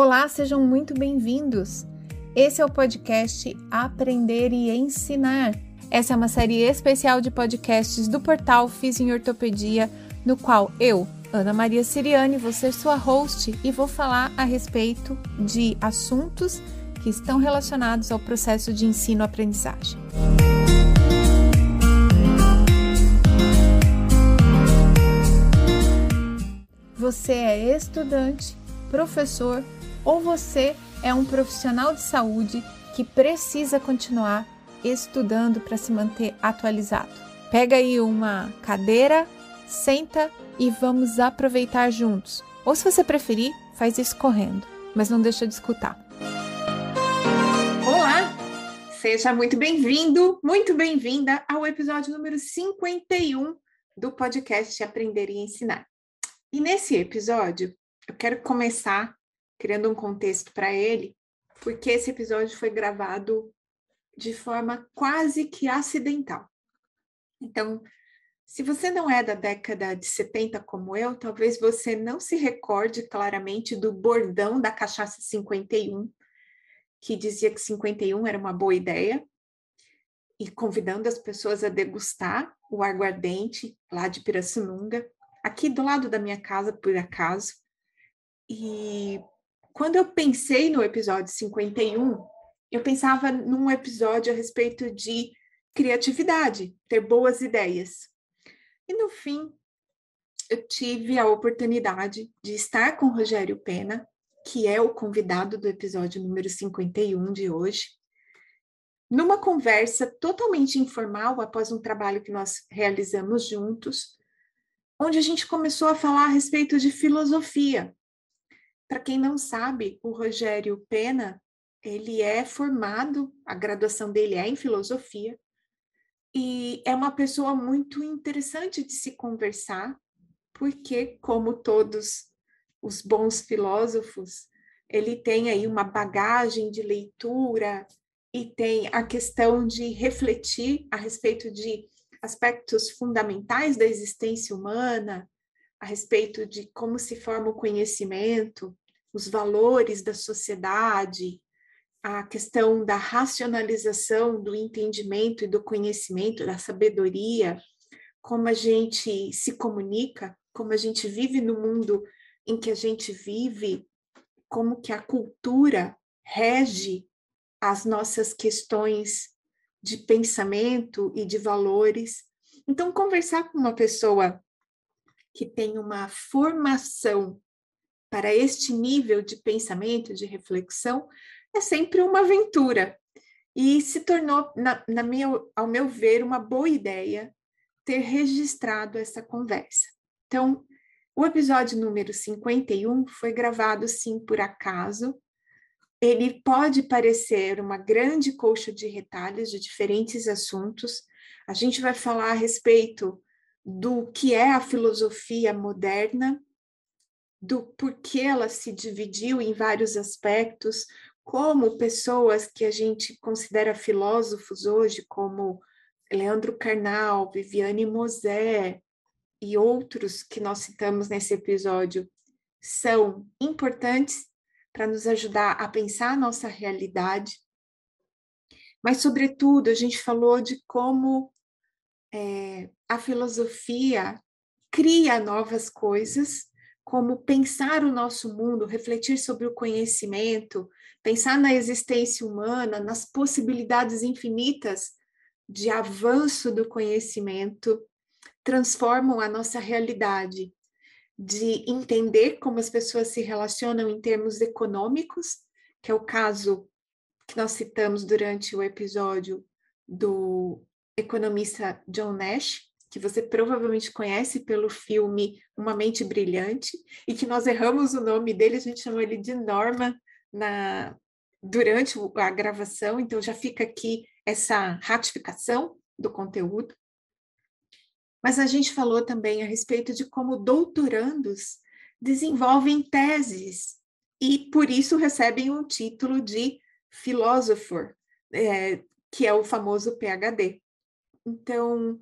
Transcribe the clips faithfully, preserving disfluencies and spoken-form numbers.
Olá, sejam muito bem-vindos! Esse é o podcast Aprender e Ensinar. Essa é uma série especial de podcasts do portal Fisioortopedia, no qual eu, Ana Maria Sirianni, vou ser sua host e vou falar a respeito de assuntos que estão relacionados ao processo de ensino-aprendizagem. Você é estudante, professor, ou você é um profissional de saúde que precisa continuar estudando para se manter atualizado. Pega aí uma cadeira, senta e vamos aproveitar juntos. Ou, se você preferir, faz isso correndo, mas não deixa de escutar. Olá! Seja muito bem-vindo, muito bem-vinda ao episódio número cinquenta e um do podcast Aprender e Ensinar. E nesse episódio, eu quero começar criando um contexto para ele, porque esse episódio foi gravado de forma quase que acidental. Então, se você não é da década de setenta como eu, talvez você não se recorde claramente do bordão da cachaça cinquenta e um, que dizia que cinquenta e um era uma boa ideia, e convidando as pessoas a degustar o aguardente lá de Pirassununga, aqui do lado da minha casa, por acaso. E quando eu pensei no episódio cinquenta e um, eu pensava num episódio a respeito de criatividade, ter boas ideias. E no fim, eu tive a oportunidade de estar com o Rogério Pena, que é o convidado do episódio número cinquenta e um de hoje, numa conversa totalmente informal após um trabalho que nós realizamos juntos, onde a gente começou a falar a respeito de filosofia. Para quem não sabe, o Rogério Pena, ele é formado, a graduação dele é em filosofia, e é uma pessoa muito interessante de se conversar, porque, como todos os bons filósofos, ele tem aí uma bagagem de leitura e tem a questão de refletir a respeito de aspectos fundamentais da existência humana, a respeito de como se forma o conhecimento, os valores da sociedade, a questão da racionalização do entendimento e do conhecimento, da sabedoria, como a gente se comunica, como a gente vive no mundo em que a gente vive, como que a cultura rege as nossas questões de pensamento e de valores. Então, conversar com uma pessoa que tem uma formação para este nível de pensamento, de reflexão, é sempre uma aventura. E se tornou, na, na minha, ao meu ver, uma boa ideia ter registrado essa conversa. Então, o episódio número cinquenta e um foi gravado, sim, por acaso. Ele pode parecer uma grande colcha de retalhos de diferentes assuntos. A gente vai falar a respeito do que é a filosofia moderna, do porquê ela se dividiu em vários aspectos, como pessoas que a gente considera filósofos hoje, como Leandro Karnal, Viviane Mosé e outros que nós citamos nesse episódio, são importantes para nos ajudar a pensar a nossa realidade. Mas, sobretudo, a gente falou de como é, a filosofia cria novas coisas, como pensar o nosso mundo, refletir sobre o conhecimento, pensar na existência humana, nas possibilidades infinitas de avanço do conhecimento, transformam a nossa realidade, de entender como as pessoas se relacionam em termos econômicos, que é o caso que nós citamos durante o episódio do economista John Nash, que você provavelmente conhece pelo filme Uma Mente Brilhante, e que nós erramos o nome dele, a gente chamou ele de Norman na, durante a gravação, então já fica aqui essa ratificação do conteúdo. Mas a gente falou também a respeito de como doutorandos desenvolvem teses e, por isso, recebem um título de philosopher, é, que é o famoso P H D. Então,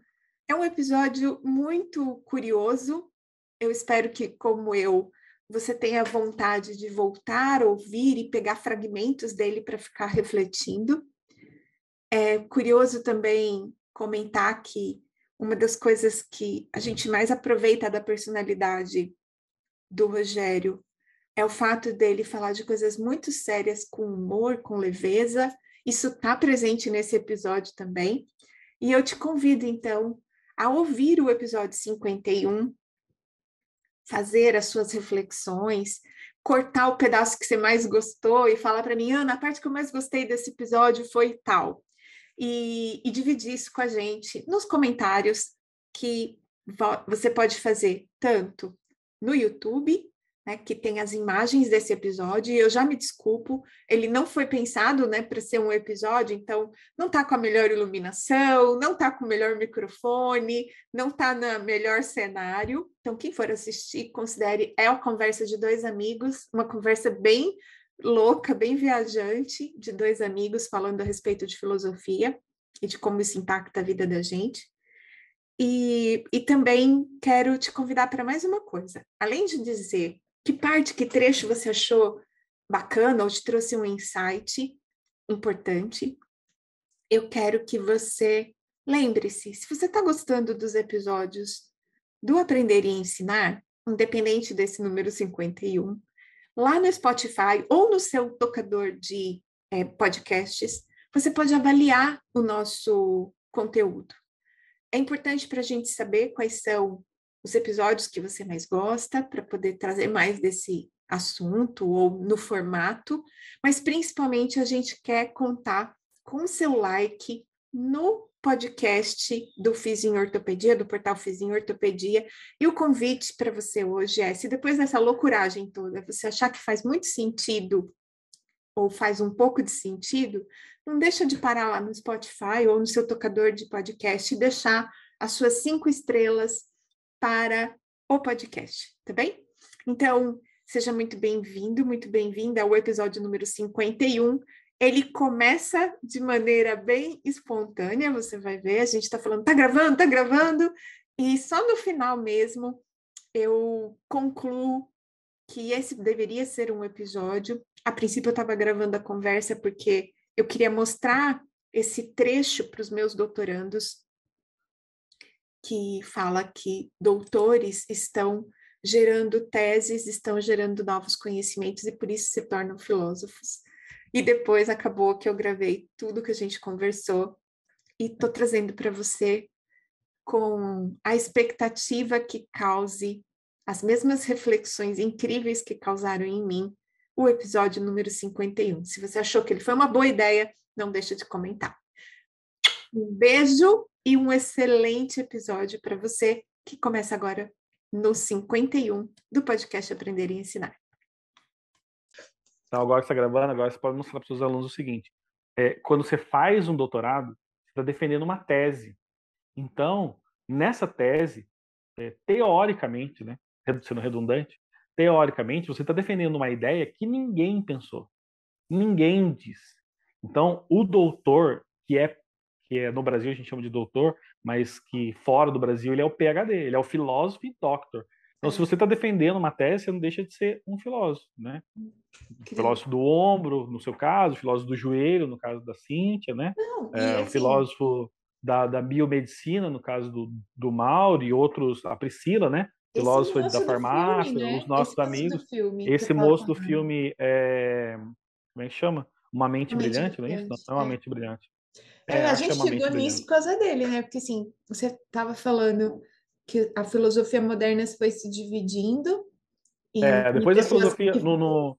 é um episódio muito curioso. Eu espero que, como eu, você tem a vontade de voltar, ouvir e pegar fragmentos dele para ficar refletindo. É curioso também comentar que uma das coisas que a gente mais aproveita da personalidade do Rogério é o fato dele falar de coisas muito sérias com humor, com leveza. Isso está presente nesse episódio também. E eu te convido, então, a ouvir o episódio cinquenta e um, fazer as suas reflexões, cortar o pedaço que você mais gostou e falar para mim, Ana, a parte que eu mais gostei desse episódio foi tal. E, e dividir isso com a gente nos comentários, que vo- você pode fazer tanto no YouTube, né, que tem as imagens desse episódio, e eu já me desculpo, ele não foi pensado, né, para ser um episódio, então não está com a melhor iluminação, não está com o melhor microfone, não está no melhor cenário. Então, quem for assistir, considere, é uma conversa de dois amigos, uma conversa bem louca, bem viajante, de dois amigos falando a respeito de filosofia e de como isso impacta a vida da gente. E, e também quero te convidar para mais uma coisa. Além de dizer que parte, que trecho você achou bacana ou te trouxe um insight importante, eu quero que você lembre-se, se você está gostando dos episódios do Aprender e Ensinar, independente desse número cinquenta e um, lá no Spotify ou no seu tocador de é, podcasts, você pode avaliar o nosso conteúdo. É importante para a gente saber quais são os episódios que você mais gosta, para poder trazer mais desse assunto ou no formato, mas principalmente a gente quer contar com o seu like no podcast do Fisioortopedia, do portal Fisioortopedia, e o convite para você hoje é, se depois dessa loucuragem toda, você achar que faz muito sentido ou faz um pouco de sentido, não deixa de parar lá no Spotify ou no seu tocador de podcast e deixar as suas cinco estrelas para o podcast, tá bem? Então, seja muito bem-vindo, muito bem-vinda ao episódio número cinquenta e um. Ele começa de maneira bem espontânea, você vai ver, a gente está falando, tá gravando, tá gravando, e só no final mesmo eu concluo que esse deveria ser um episódio. A princípio eu estava gravando a conversa porque eu queria mostrar esse trecho para os meus doutorandos, que fala que doutores estão gerando teses, estão gerando novos conhecimentos e por isso se tornam filósofos. E depois acabou que eu gravei tudo que a gente conversou e estou trazendo para você com a expectativa que cause as mesmas reflexões incríveis que causaram em mim o episódio número cinquenta e um. Se você achou que ele foi uma boa ideia, não deixa de comentar. Um beijo e um excelente episódio para você, que começa agora no cinquenta e um do podcast Aprender e Ensinar. Então, agora que você está gravando, agora você pode mostrar para os seus alunos o seguinte. É, quando você faz um doutorado, você está defendendo uma tese. Então, nessa tese, é, teoricamente, né, sendo redundante, teoricamente, você está defendendo uma ideia que ninguém pensou. Ninguém diz. Então, o doutor, que é, que é no Brasil a gente chama de doutor, mas que fora do Brasil ele é o PhD, ele é o filósofo e doctor. Então, se você está defendendo uma tese, você não deixa de ser um filósofo, né? Que... Filósofo do ombro, no seu caso, filósofo do joelho, no caso da Cíntia, né? Não, é, assim... Filósofo da, da biomedicina, no caso do, do Mauro e outros, a Priscila, né? Filósofo da farmácia, filme, né? Os nossos esse amigos. Do filme, esse moço do filme, é... como é que chama? Uma Mente, uma Brilhante, mente não é isso? Não, não é Uma Mente Brilhante. É, a gente chegou nisso brilhante. Por causa dele, né? Porque, assim, você estava falando... que a filosofia moderna foi se dividindo. E é, depois a filosofia... Que... No, no,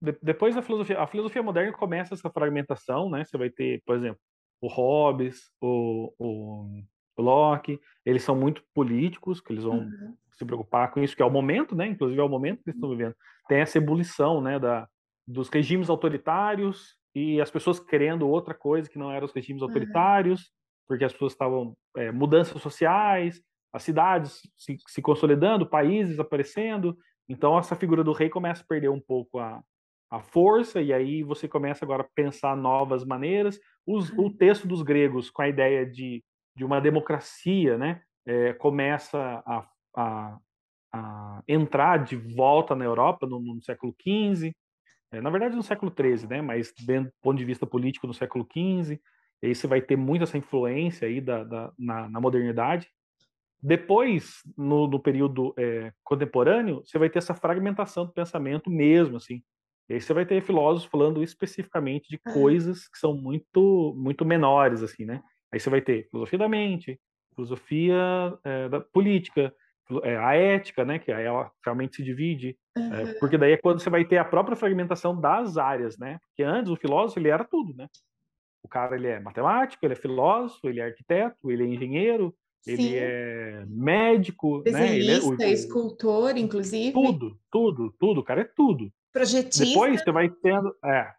de, depois a filosofia... A filosofia moderna começa essa fragmentação, né? Você vai ter, por exemplo, o Hobbes, o, o, o Locke. Eles são muito políticos, que eles vão uhum. se preocupar com isso, que é o momento, né? Inclusive é o momento que eles estão vivendo. Tem essa ebulição, né? Da, dos regimes autoritários e as pessoas querendo outra coisa que não eram os regimes autoritários, uhum. porque as pessoas estavam... É, mudanças sociais... as cidades se, se consolidando, países aparecendo, então essa figura do rei começa a perder um pouco a, a força, e aí você começa agora a pensar novas maneiras, Os, o texto dos gregos com a ideia de, de uma democracia, né, é, começa a, a a entrar de volta na Europa no, no século quinze, é, na verdade no século treze, né? Mas dentro do ponto de vista político no século quinze, e aí você vai ter muito essa influência aí da, da, na, na modernidade. Depois, no, no período é, contemporâneo, você vai ter essa fragmentação do pensamento mesmo, assim. E aí você vai ter filósofos falando especificamente de coisas que são muito, muito menores, assim, né? Aí você vai ter filosofia da mente, filosofia é, da política, é, a ética, né? Que aí ela realmente se divide. Uhum. É, porque daí é quando você vai ter a própria fragmentação das áreas, né? Porque antes o filósofo, ele era tudo, né? O cara, ele é matemático, ele é filósofo, ele é arquiteto, ele é engenheiro, Sim. ele é médico, desenhista, né? Ele é, o, escultor, inclusive. Tudo, tudo, tudo. O cara é tudo. Projetista. Depois você vai tendo... É,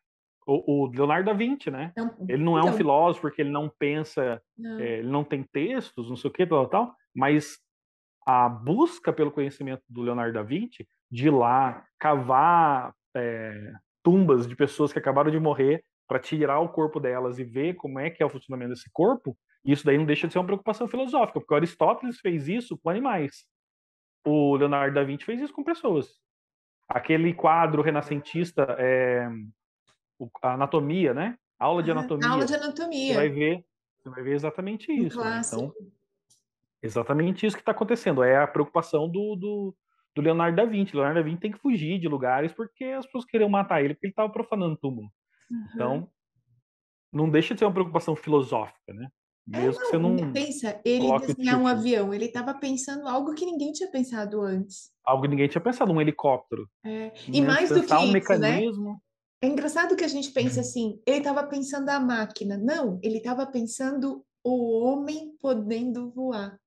o, o Leonardo da Vinci, né? Então, ele não é então... um filósofo porque ele não pensa... Não. É, ele não tem textos, não sei o que, tal, tal. Mas a busca pelo conhecimento do Leonardo da Vinci, de ir lá cavar é, tumbas de pessoas que acabaram de morrer para tirar o corpo delas e ver como é que é o funcionamento desse corpo, isso daí não deixa de ser uma preocupação filosófica, porque Aristóteles fez isso com animais. O Leonardo da Vinci fez isso com pessoas. Aquele quadro renascentista, é, a anatomia, né? Aula de anatomia. Ah, aula de anatomia. Você vai ver, você vai ver exatamente isso. Um clássico. Né? Então, exatamente isso que está acontecendo. É a preocupação do, do, do Leonardo da Vinci. O Leonardo da Vinci tem que fugir de lugares porque as pessoas queriam matar ele porque ele estava profanando o túmulo. Uhum. Então, não deixa de ser uma preocupação filosófica, né? Mesmo é, não, que você não pensa, ele desenhar tipo. um avião, ele estava pensando algo que ninguém tinha pensado antes. Algo que ninguém tinha pensado, um helicóptero. É. E né? mais do que um isso, mecanismo... né? É engraçado que a gente pense assim, ele estava pensando a máquina. Não, ele estava pensando o homem podendo voar.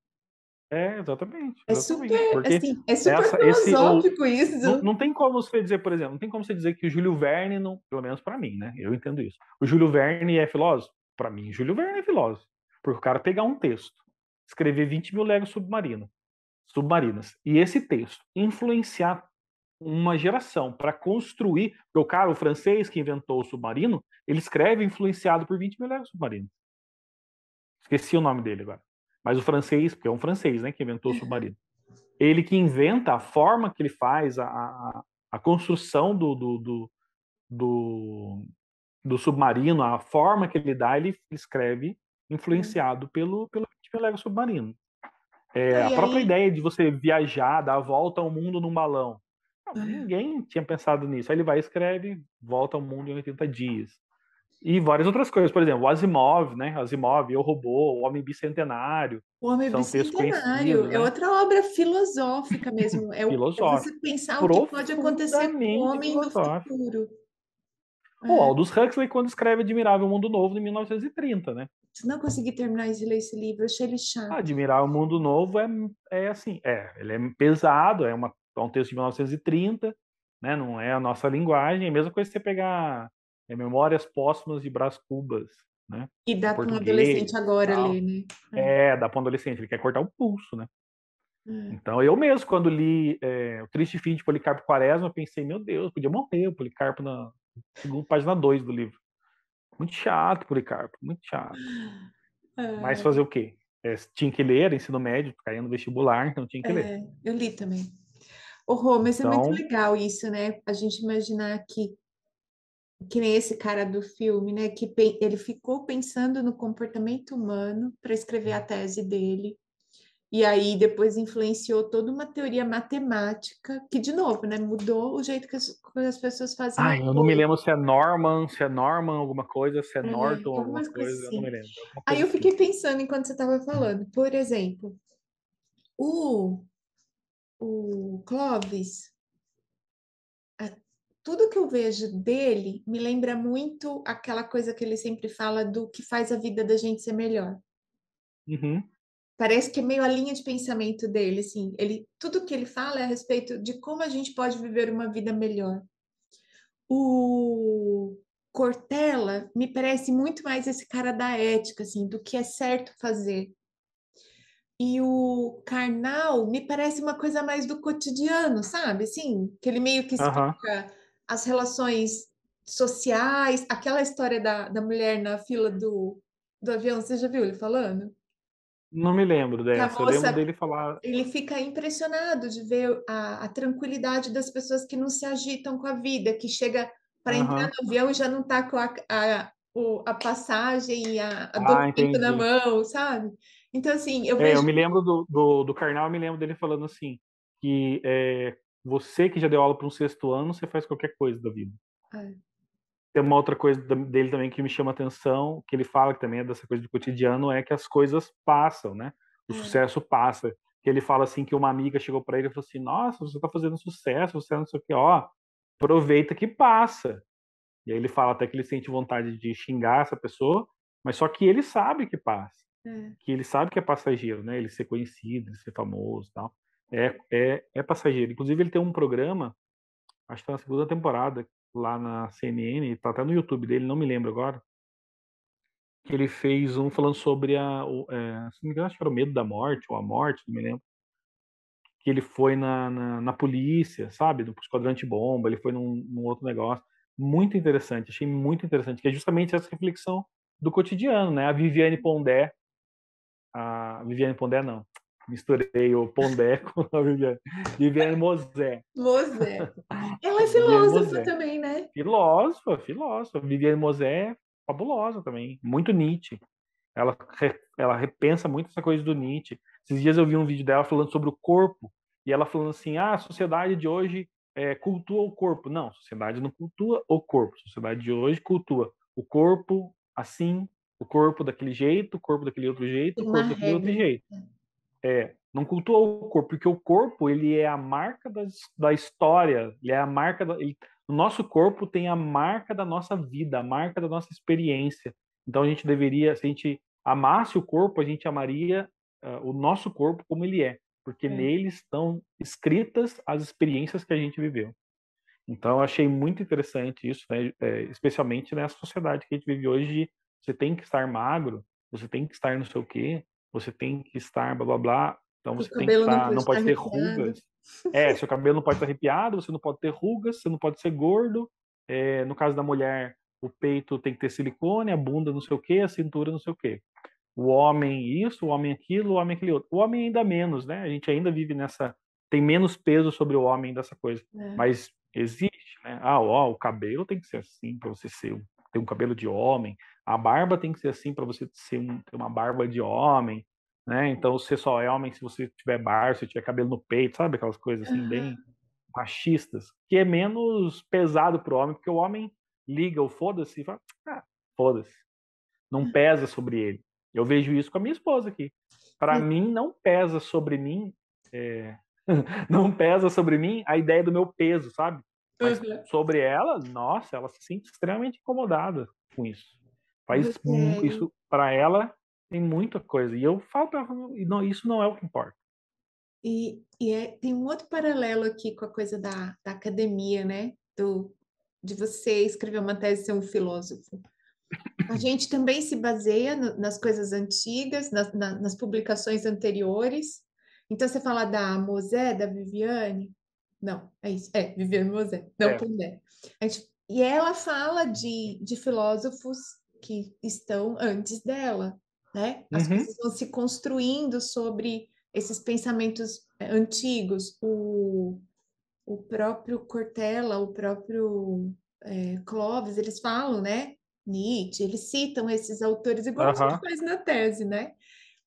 É, exatamente. É exatamente. super, assim, é super essa, filosófico esse, o, isso. Não, não tem como você dizer, por exemplo, não tem como você dizer que o Júlio Verne, não, pelo menos para mim, né? Eu entendo isso. O Júlio Verne é filósofo? Para mim, Júlio Verne é filósofo. Porque o cara pegar um texto, escrever vinte mil léguas submarina, submarinas, e esse texto influenciar uma geração para construir... O cara, o francês que inventou o submarino, ele escreve influenciado por vinte mil léguas submarinas. Esqueci o nome dele agora. Mas o francês, porque é um francês, né, que inventou o submarino. Ele que inventa a forma que ele faz, a, a, a construção do... do, do, do, do submarino, a forma que ele dá, ele escreve influenciado pelo pelo Lego submarino. É, a própria aí? ideia de você viajar, dar a volta ao mundo num balão. Não, ah. Ninguém tinha pensado nisso. Aí ele vai e escreve Volta ao Mundo em oitenta dias. E várias outras coisas. Por exemplo, o Asimov, né? Asimov, Eu, Robô, O Homem Bicentenário. O Homem São Bicentenário. Né? É outra obra filosófica mesmo. É, filosófica. é você pensar o que pode acontecer com o homem no futuro. O Aldous Huxley, quando escreve Admirável Mundo Novo, de mil novecentos e trinta, né? Não consegui terminar de ler esse livro, achei ele chato. Admirável Mundo Novo é, é assim, é, ele é pesado, é, uma, é um texto de mil novecentos e trinta, né? Não é a nossa linguagem, é a mesma coisa que você pegar é, Memórias Póstumas de Brás Cubas, né? E dá para um adolescente agora ler, né? É, é dá para um adolescente, ele quer cortar o pulso, né? Hum. Então, eu mesmo, quando li é, O Triste Fim de Policarpo Quaresma, pensei, meu Deus, podia morrer o Policarpo na... Segundo, página dois do livro. Muito chato, Policarpo, muito chato. É. Mas fazer o quê? É, tinha que ler, ensino médio, caía no vestibular, então tinha que é, ler. Eu li também. O Rô, mas então... é muito legal isso, né? A gente imaginar que, que nem esse cara do filme, né? Que pe... ele ficou pensando no comportamento humano para escrever a tese dele. E aí depois influenciou toda uma teoria matemática, que de novo, né, mudou o jeito que as, que as pessoas fazem. Ah, eu não me lembro se é Norman, se é Norman alguma coisa, se é, é Norton alguma coisa, coisa assim. Eu não me lembro. Aí eu fiquei pensando enquanto você estava falando, por exemplo, o, o Clóvis, a, tudo que eu vejo dele me lembra muito aquela coisa que ele sempre fala do que faz a vida da gente ser melhor. Uhum. Parece que é meio a linha de pensamento dele, assim. Ele, tudo que ele fala é a respeito de como a gente pode viver uma vida melhor. O Cortella me parece muito mais esse cara da ética, assim, do que é certo fazer. E o Karnal me parece uma coisa mais do cotidiano, sabe? Assim, que ele meio que explica uhum. as relações sociais, aquela história da, da mulher na fila do, do avião, você já viu ele falando? Não me lembro dessa, moça, eu lembro dele falar... Ele fica impressionado de ver a, a tranquilidade das pessoas que não se agitam com a vida, que chega para uhum. entrar no avião e já não está com a, a, a passagem e a, a documento ah, na mão, sabe? Então, assim, eu vejo... É, eu me lembro do, do, do Karnal, eu me lembro dele falando assim, que é, você que já deu aula para um sexto ano, você faz qualquer coisa da vida. É. Tem uma outra coisa dele também que me chama atenção, que ele fala que também é dessa coisa do cotidiano, é que as coisas passam, né? O é. sucesso passa. Que ele fala assim que uma amiga chegou para ele e falou assim, nossa, você tá fazendo sucesso, você não sei o que, ó, aproveita que passa. E aí ele fala até que ele sente vontade de xingar essa pessoa, mas só que ele sabe que passa. É. Que ele sabe que é passageiro, né? Ele ser conhecido, ele ser famoso e tal. É, é, é passageiro. Inclusive ele tem um programa, acho que tá na segunda temporada, lá na C N N, tá até no YouTube dele, não me lembro agora, que ele fez um falando sobre a, o, é, se não me engano, acho que era o medo da morte, ou a morte, não me lembro, que ele foi na, na, na polícia, sabe, no esquadrante bomba, ele foi num, num outro negócio, muito interessante, achei muito interessante, que é justamente essa reflexão do cotidiano, né, a Viviane Pondé, a Viviane Pondé não, misturei o Pondé com a Viviane. Viviane Mosé. Mosé. Ela é filósofa também, né? Filósofa, filósofa. Viviane Mosé é fabulosa também. Muito Nietzsche. Ela, ela repensa muito essa coisa do Nietzsche. Esses dias eu vi um vídeo dela falando sobre o corpo. E ela falando assim, ah, a sociedade de hoje é, cultua o corpo. Não, a sociedade não cultua o corpo. A sociedade de hoje cultua o corpo assim, o corpo daquele jeito, o corpo daquele outro jeito, o corpo daquele outro jeito. É, não cultua o corpo, porque o corpo ele é a marca das, da história, ele é a marca da, ele, o nosso corpo tem a marca da nossa vida, a marca da nossa experiência. Então a gente deveria, se a gente amasse o corpo, a gente amaria uh, o nosso corpo como ele é, porque é. nele estão escritas as experiências que a gente viveu. Então eu achei muito interessante isso, né? É, especialmente nessa sociedade que a gente vive hoje, você tem que estar magro, você tem que estar não sei o quê, você tem que estar blá blá blá, então você tem que estar, não pode ter rugas. É, seu cabelo não pode estar arrepiado, você não pode ter rugas, você não pode ser gordo. É, no caso da mulher, o peito tem que ter silicone, a bunda não sei o quê, a cintura não sei o quê. O homem isso, o homem aquilo, o homem aquele outro. O homem ainda menos, né? A gente ainda vive nessa... Tem menos peso sobre o homem dessa coisa. É. Mas existe, né? Ah, ó, o cabelo tem que ser assim para você ser... ter um cabelo de homem, a barba tem que ser assim para você ser um, ter uma barba de homem, né? Então você só é homem se você tiver barba, se tiver cabelo no peito, sabe? Aquelas coisas assim, uhum. bem machistas, que é menos pesado pro homem, porque o homem liga o foda-se e fala, ah, foda-se. Não uhum. pesa sobre ele. Eu vejo isso com a minha esposa aqui. Para uhum. mim, não pesa sobre mim, é... não pesa sobre mim a ideia do meu peso, sabe? Mas sobre ela, nossa, ela se sente extremamente incomodada com isso. Faz muito, isso para ela tem muita coisa. E eu falo para ela, isso não é o que importa. E, e é, tem um outro paralelo aqui com a coisa da, da academia, né? Do, de você escrever uma tese e ser um filósofo. A gente também se baseia no, nas coisas antigas, nas, na, nas publicações anteriores. Então, você fala da Mosé, da Viviane... Não, é isso. É, Viviane Mosé. Não, é. Pondé. E ela fala de, de filósofos que estão antes dela, né? As uhum. coisas vão se construindo sobre esses pensamentos antigos. O, o próprio Cortella, o próprio é, Clóvis, eles falam, né? Nietzsche, eles citam esses autores, igual uhum. a gente faz na tese, né?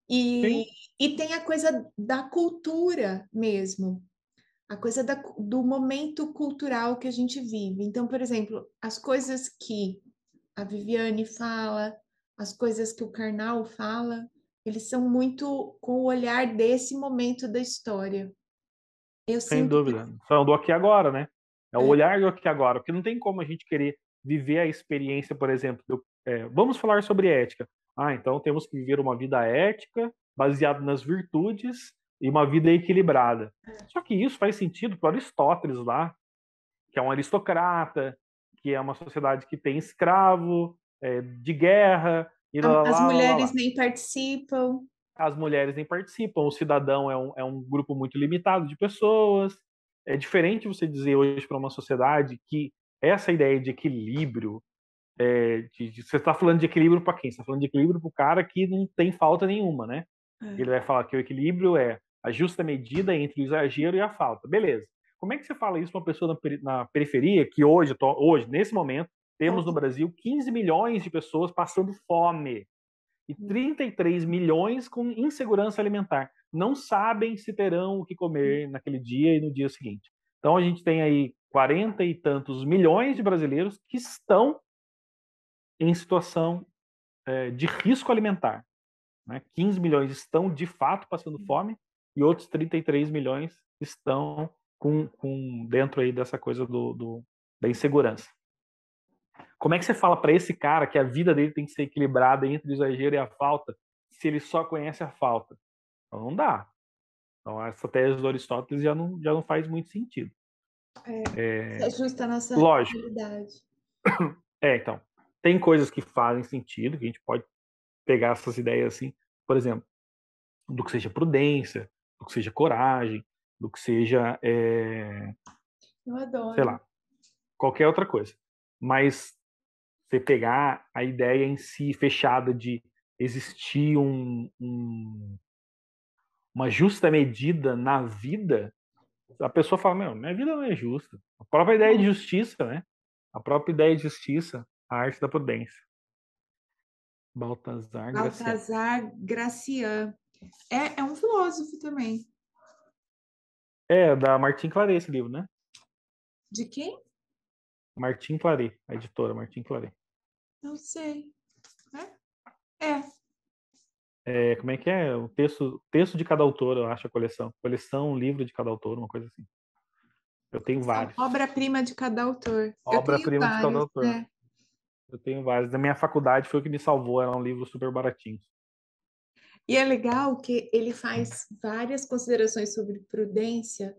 E, e tem a coisa da cultura mesmo. A coisa da, do momento cultural que a gente vive. Então, por exemplo, as coisas que a Viviane fala, as coisas que o Karnal fala, eles são muito com o olhar desse momento da história. Eu Sem sinto... dúvida. São do aqui e agora, né? É o é. olhar do aqui e agora. Porque não tem como a gente querer viver a experiência, por exemplo, do, é, vamos falar sobre ética. Ah, então temos que viver uma vida ética, baseada nas virtudes, e uma vida equilibrada. Só que isso faz sentido para Aristóteles lá, que é um aristocrata, que é uma sociedade que tem escravo, é, de guerra... E lá, As lá, mulheres lá, lá. nem participam. As mulheres nem participam. O cidadão é um, é um grupo muito limitado de pessoas. É diferente você dizer hoje para uma sociedade que essa ideia de equilíbrio... É, de, de, você está falando de equilíbrio para quem? Você está falando de equilíbrio para o cara que não tem falta nenhuma, né? É. Ele vai falar que o equilíbrio é a justa medida entre o exagero e a falta. Beleza. Como é que você fala isso para uma pessoa na periferia, que hoje, hoje nesse momento, temos no Brasil quinze milhões de pessoas passando fome e trinta e três milhões com insegurança alimentar. Não sabem se terão o que comer naquele dia e no dia seguinte. Então, a gente tem aí quarenta e tantos milhões de brasileiros que estão em situação é, de risco alimentar. Né? quinze milhões estão, de fato, passando fome e outros trinta e três milhões estão... Com, com dentro aí dessa coisa do, do, da insegurança. Como é que você fala para esse cara que a vida dele tem que ser equilibrada entre o exagero e a falta, se ele só conhece a falta? Então não dá. Então essa tese do Aristóteles já não, já não faz muito sentido. É, é, ajusta a nossa realidade. É, então. Tem coisas que fazem sentido, que a gente pode pegar essas ideias assim, por exemplo, do que seja prudência, do que seja coragem, do que seja, é... eu adoro. Sei lá, qualquer outra coisa. Mas você pegar a ideia em si fechada de existir um, um, uma justa medida na vida, a pessoa fala, meu, minha vida não é justa. A própria ideia de justiça, né? A própria ideia de justiça, a arte da prudência. Baltazar Gracián. Baltazar Gracián. É, é um filósofo também. É, da Martin Claret esse livro, né? De quem? Martin Claret, a editora Martin Claret. Não sei. É. É. É, como é que é? O texto, texto de cada autor, eu acho, a coleção. Coleção, livro de cada autor, uma coisa assim. Eu tenho vários. Obra-prima de cada autor. Obra-prima de cada autor. É. Eu tenho vários. Da minha faculdade foi o que me salvou, era um livro super baratinho. E é legal que ele faz várias considerações sobre prudência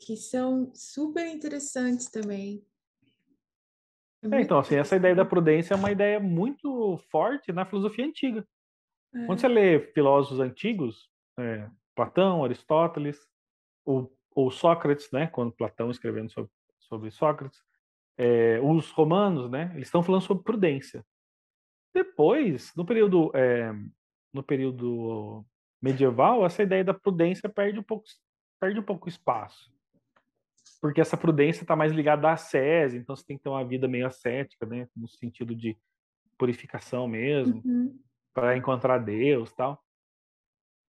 que são super interessantes também. É é, então, assim, essa ideia da prudência é uma ideia muito forte na filosofia antiga. É. Quando você lê filósofos antigos, é, Platão, Aristóteles, ou, ou Sócrates, né, quando Platão escrevendo sobre, sobre Sócrates, é, os romanos, né, eles estão falando sobre prudência. Depois, no período... É, no período medieval, essa ideia da prudência perde um pouco, perde um pouco espaço. Porque essa prudência está mais ligada à ascese, então você tem que ter uma vida meio ascética, né? No sentido de purificação mesmo, uhum. Para encontrar Deus e tal.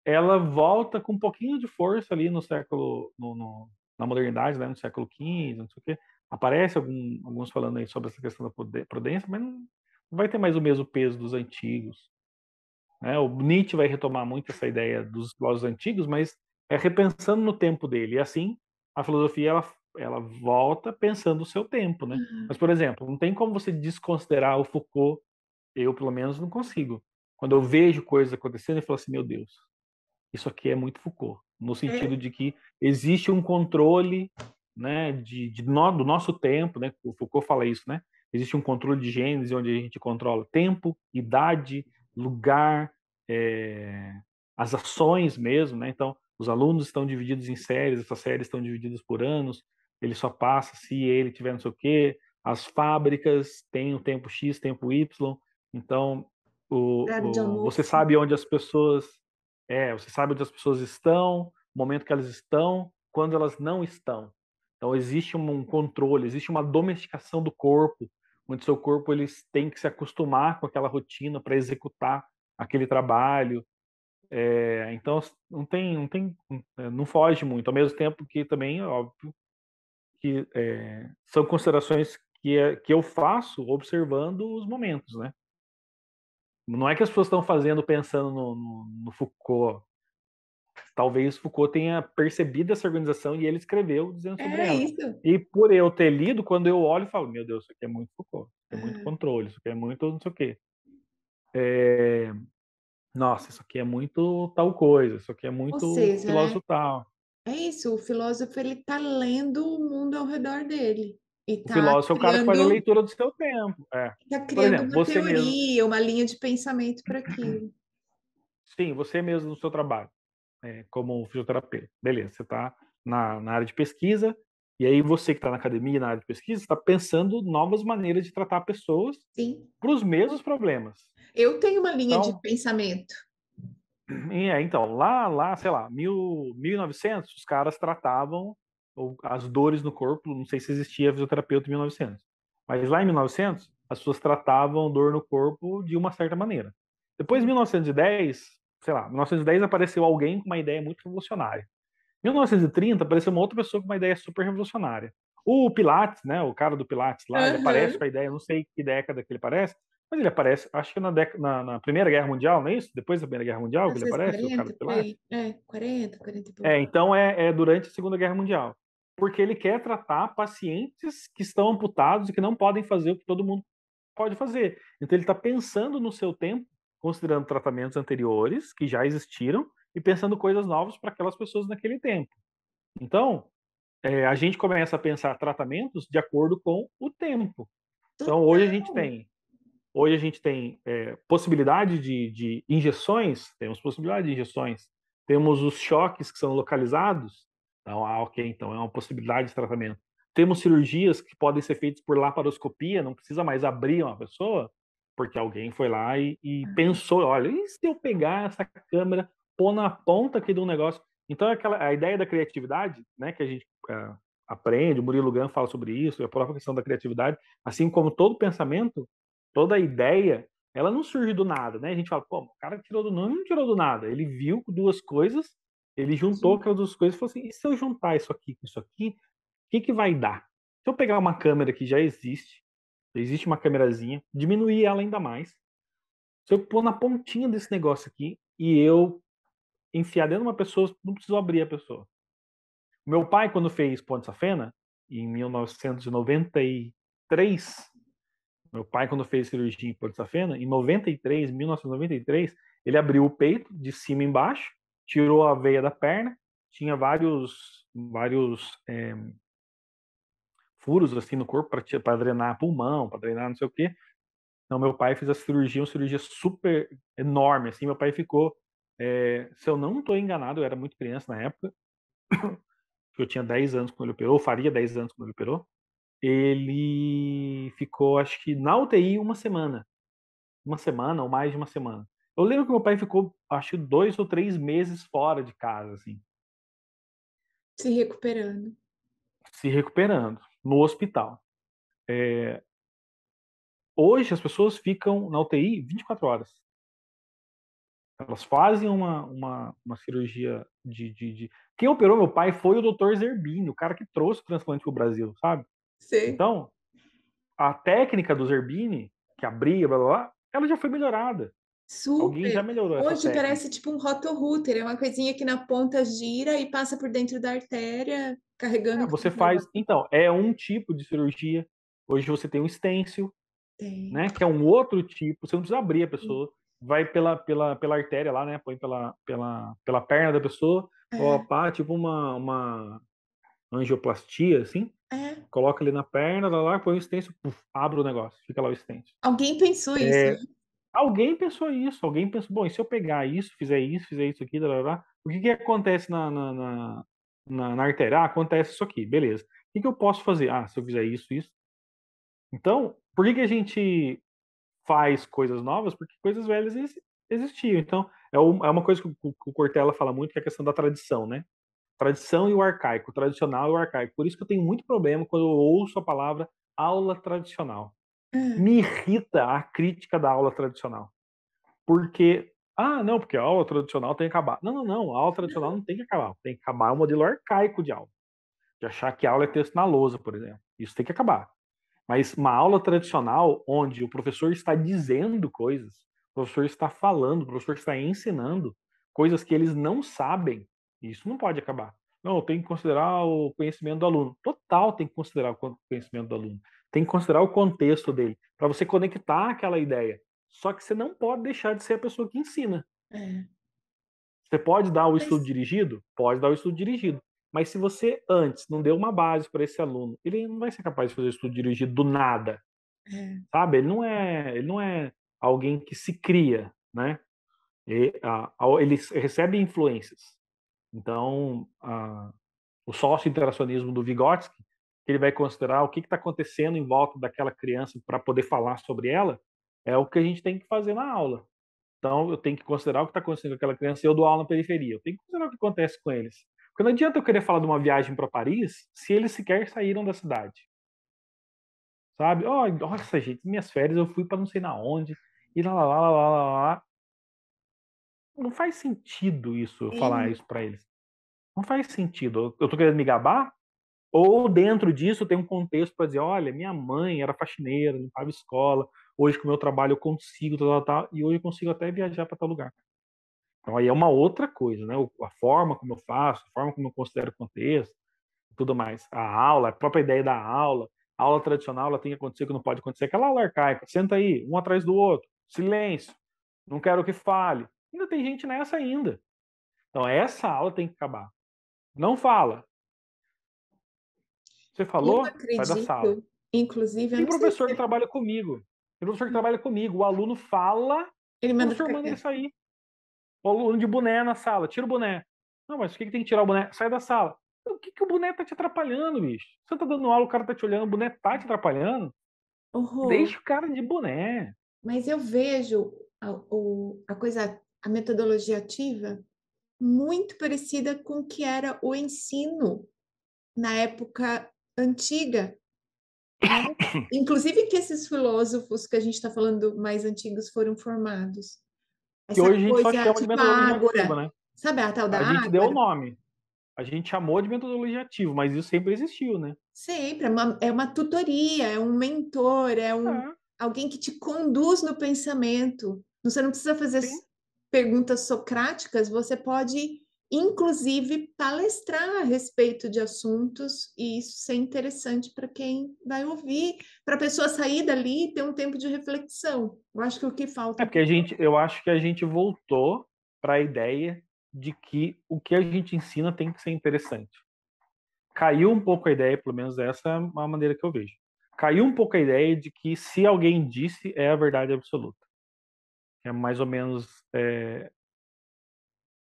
Ela volta com um pouquinho de força ali no século... No, no, na modernidade, né? No século quinze, não sei o quê. Aparece algum, alguns falando aí sobre essa questão da prudência, mas não, não vai ter mais o mesmo peso dos antigos. É, o Nietzsche vai retomar muito essa ideia dos filósofos antigos, mas é repensando no tempo dele. E assim, a filosofia ela, ela volta pensando o seu tempo, né? Uhum. Mas, por exemplo, não tem como você desconsiderar o Foucault. Eu, pelo menos, não consigo. Quando eu vejo coisas acontecendo, eu falo assim, meu Deus, isso aqui é muito Foucault. No sentido é. de que existe um controle, né, de, de no, do nosso tempo, né? O Foucault fala isso, né? Existe um controle de gênese onde a gente controla tempo, idade, lugar, é, as ações mesmo, né? Então, os alunos estão divididos em séries, essas séries estão divididas por anos, ele só passa se ele tiver não sei o quê, as fábricas têm o tempo X, tempo Y, então o, o, você sabe onde as pessoas é, você sabe onde as pessoas estão, o momento que elas estão, quando elas não estão. Então, existe um controle, existe uma domesticação do corpo, onde seu corpo ele tem que se acostumar com aquela rotina para executar aquele trabalho. É, então, não tem, não tem, não foge muito. Ao mesmo tempo que também, óbvio, que é, são considerações que, é, que eu faço observando os momentos, né? Não é que as pessoas estão fazendo pensando no, no, no Foucault. Talvez Foucault tenha percebido essa organização e ele escreveu dizendo sobre é ela. Isso. E por eu ter lido, quando eu olho, eu falo, meu Deus, isso aqui é muito Foucault, isso aqui é muito controle, isso aqui é muito não sei o quê. É... Nossa, isso aqui é muito tal coisa, isso aqui é muito seja, filósofo né? tal. É isso, o filósofo ele está lendo o mundo ao redor dele. E tá o filósofo criando... é o cara que faz a leitura do seu tempo. É. Está criando exemplo, uma teoria, mesmo... uma linha de pensamento para aquilo. Sim, você mesmo no seu trabalho. Como fisioterapeuta. Beleza, você está na, na área de pesquisa, e aí você que está na academia, na área de pesquisa, está pensando novas maneiras de tratar pessoas para os mesmos problemas. Eu tenho uma linha então, de pensamento. E é, então, lá, lá, sei lá, mil, mil e novecentos, os caras tratavam as dores no corpo, não sei se existia fisioterapeuta em mil e novecentos, mas lá em mil e novecentos, as pessoas tratavam dor no corpo de uma certa maneira. Depois, em mil novecentos e dez, sei lá, mil novecentos e dez apareceu alguém com uma ideia muito revolucionária. Em mil novecentos e trinta, apareceu uma outra pessoa com uma ideia super revolucionária. O Pilates, né, o cara do Pilates lá, uhum. ele aparece com a ideia, não sei que década que ele aparece, mas ele aparece, acho que na, deca, na, na Primeira Guerra Mundial, não é isso? Depois da Primeira Guerra Mundial que ele aparece, quarenta, o cara do Pilates. É, quarenta, quarenta e pouco. É, então é, é durante a Segunda Guerra Mundial. Porque ele quer tratar pacientes que estão amputados e que não podem fazer o que todo mundo pode fazer. Então ele está pensando no seu tempo, considerando tratamentos anteriores que já existiram e pensando coisas novas para aquelas pessoas naquele tempo. Então, é, a gente começa a pensar tratamentos de acordo com o tempo. Então, hoje a gente tem, hoje a gente tem é, possibilidade de, de injeções, temos possibilidade de injeções, temos os choques que são localizados. Então, ah, ok, então é uma possibilidade de tratamento. Temos cirurgias que podem ser feitas por laparoscopia, não precisa mais abrir uma pessoa, porque alguém foi lá e, e pensou, olha, e se eu pegar essa câmera, pôr na ponta aqui de um negócio? Então, aquela, a ideia da criatividade, né, que a gente uh, aprende, o Murilo Gann fala sobre isso, a própria questão da criatividade, assim como todo pensamento, toda ideia, ela não surge do nada, né? A gente fala, pô, o cara tirou do nada, não tirou do nada, ele viu duas coisas, ele juntou aquelas duas coisas e falou assim, e se eu juntar isso aqui com isso aqui, o que, que vai dar? Se eu pegar uma câmera que já existe, existe uma câmerazinha, diminuir ela ainda mais, se eu pôr na pontinha desse negócio aqui e eu enfiar dentro de uma pessoa, não preciso abrir a pessoa. Meu pai, quando fez Ponte Safena, em mil novecentos e noventa e três, meu pai, quando fez cirurgia em Ponte Safena, em noventa e três, mil novecentos e noventa e três, ele abriu o peito de cima e embaixo, tirou a veia da perna, tinha vários, vários é, furos assim no corpo para drenar pulmão, para drenar não sei o quê. Então, meu pai fez a cirurgia, uma cirurgia super enorme, assim, meu pai ficou, é, se eu não estou enganado, eu era muito criança na época, eu tinha dez anos quando ele operou, faria dez anos quando ele operou, ele ficou, acho que, na U T I uma semana, uma semana ou mais de uma semana. Eu lembro que meu pai ficou, acho, dois ou três meses fora de casa, assim. Se recuperando. Se recuperando, no hospital. É... Hoje, as pessoas ficam na U T I vinte e quatro horas. Elas fazem uma, uma, uma cirurgia de, de, de... Quem operou meu pai foi o doutor Zerbini, o cara que trouxe o transplante para o Brasil, sabe? Sim. Então, a técnica do Zerbini, que abria, blá, blá, blá, ela já foi melhorada. Super. Alguém já melhorou essa técnica. Hoje parece tipo um roto-router, é uma coisinha que na ponta gira e passa por dentro da artéria, carregando. É, você faz, lá. Então, é um tipo de cirurgia. Hoje você tem um stencil, tem. Né, que é um outro tipo, você não precisa abrir a pessoa, vai pela, pela, pela artéria lá, né, põe pela, pela, pela perna da pessoa, é. Ó, pá, tipo uma, uma angioplastia, assim. É. Coloca ali na perna, lá, lá põe o stencil, puf, abre o negócio, fica lá o stencil. Alguém pensou é... isso, né? Alguém pensou isso, alguém pensou, bom, e se eu pegar isso, fizer isso, fizer isso aqui, blá, blá, blá, o que que acontece na, na, na, na, na artéria? Ah, acontece isso aqui, beleza. O que que eu posso fazer? Ah, se eu fizer isso, isso. Então, por que que a gente faz coisas novas? Porque coisas velhas existiam. Então, é uma coisa que o Cortella fala muito, que é a questão da tradição, né? Tradição e o arcaico, o tradicional e o arcaico. Por isso que eu tenho muito problema quando eu ouço a palavra aula tradicional. Me irrita a crítica da aula tradicional. Porque, ah, não, porque a aula tradicional tem que acabar. Não, não, não, a aula tradicional não tem que acabar. Tem que acabar o modelo arcaico de aula. De achar que a aula é texto na lousa, por exemplo. Isso tem que acabar. Mas uma aula tradicional onde o professor está dizendo coisas, o professor está falando, o professor está ensinando coisas que eles não sabem, isso não pode acabar. Não, tem que considerar o conhecimento do aluno. Total, tem que considerar o conhecimento do aluno. Tem que considerar o contexto dele, para você conectar aquela ideia. Só que você não pode deixar de ser a pessoa que ensina. É. Você pode dar o estudo dirigido? Pode dar o estudo dirigido. Mas se você antes não deu uma base para esse aluno, ele não vai ser capaz de fazer estudo dirigido do nada. É. Sabe? Ele não, é, ele não é alguém que se cria, né? Ele, a, a, ele recebe influências. Então, a, o sócio-interacionismo do Vygotsky, que ele vai considerar o que está acontecendo em volta daquela criança para poder falar sobre ela, é o que a gente tem que fazer na aula. Então, eu tenho que considerar o que está acontecendo com aquela criança e eu dou aula na periferia. Eu tenho que considerar o que acontece com eles. Porque não adianta eu querer falar de uma viagem para Paris se eles sequer saíram da cidade. Sabe? Oh, nossa, gente, minhas férias eu fui para não sei na onde. E lá, lá, lá, lá, lá, lá. Não faz sentido isso, eu falar isso para eles. Não faz sentido. Eu tô querendo me gabar? Ou dentro disso tem um contexto para dizer, olha, minha mãe era faxineira, limpava escola, hoje com o meu trabalho eu consigo, tal, tal, tal, e hoje eu consigo até viajar para tal lugar. Então aí é uma outra coisa, né? A forma como eu faço, a forma como eu considero o contexto, tudo mais. A aula, a própria ideia da aula, a aula tradicional, ela tem que acontecer o que não pode acontecer. Aquela aula arcaica, senta aí, um atrás do outro, silêncio, não quero que fale. Ainda tem gente nessa ainda. Então essa aula tem que acabar. Não fala. Você falou, acredito, sai da sala. Inclusive, tem professor que trabalha comigo. Tem professor que trabalha comigo. O aluno fala, ele manda o professor manda ele sair. O aluno de boné na sala. Tira o boné. Não, mas o que, que tem que tirar o boné? Sai da sala. Então, o que, que o boné tá te atrapalhando, bicho? Você tá dando aula, o cara tá te olhando, o boné tá te atrapalhando? Uhum. Deixa o cara de boné. Mas eu vejo a, a coisa, a metodologia ativa muito parecida com o que era o ensino na época antiga, né? Inclusive que esses filósofos que a gente está falando mais antigos foram formados. Essa que hoje coisa a gente só chama de metodologia ativa, né? Sabe a tal da água? A gente deu o nome. A gente chamou de metodologia ativa, mas isso sempre existiu, né? Sempre. É uma, é uma tutoria, é um mentor, é, um, é alguém que te conduz no pensamento. Você não precisa fazer Sim. perguntas socráticas, você pode inclusive palestrar a respeito de assuntos, e isso é interessante para quem vai ouvir, para a pessoa sair dali e ter um tempo de reflexão. Eu acho que o que falta... É porque a gente, eu acho que a gente voltou para a ideia de que o que a gente ensina tem que ser interessante. Caiu um pouco a ideia, pelo menos essa é a maneira que eu vejo. Caiu um pouco a ideia de que se alguém disse, é a verdade absoluta. É mais ou menos... É...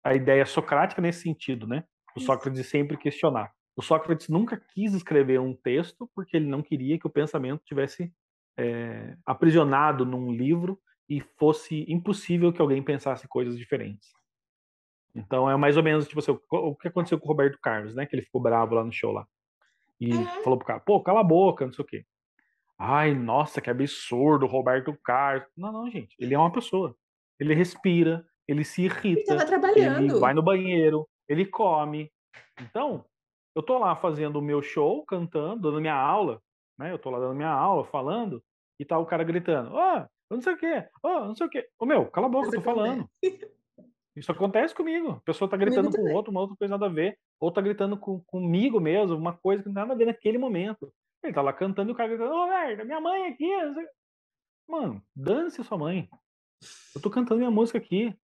a ideia socrática nesse sentido, né? O Sócrates sempre questionar. O Sócrates nunca quis escrever um texto porque ele não queria que o pensamento tivesse é, aprisionado num livro e fosse impossível que alguém pensasse coisas diferentes. Então é mais ou menos tipo assim, o que aconteceu com o Roberto Carlos, né? Que ele ficou bravo lá no show lá e uhum. falou pro cara, pô, cala a boca, não sei o quê. Ai, nossa, que absurdo, Roberto Carlos. Não, não, gente. Ele é uma pessoa. Ele respira. Ele se irrita, ele, ele vai no banheiro, ele come. Então, eu tô lá fazendo o meu show, cantando, dando minha aula, né? Eu tô lá dando minha aula, falando, e tá o cara gritando, ó, oh, não sei o quê, ó, oh, não sei o quê. Ô, meu, cala a boca, eu tô falando. Isso acontece comigo. A pessoa tá gritando com o outro, uma outra coisa nada a ver, ou tá gritando com, comigo mesmo, uma coisa que não tem nada a ver naquele momento. Ele tá lá cantando e o cara gritando, ô, oh, velho, minha mãe aqui. Mano, dane-se sua mãe. Eu tô cantando minha música aqui.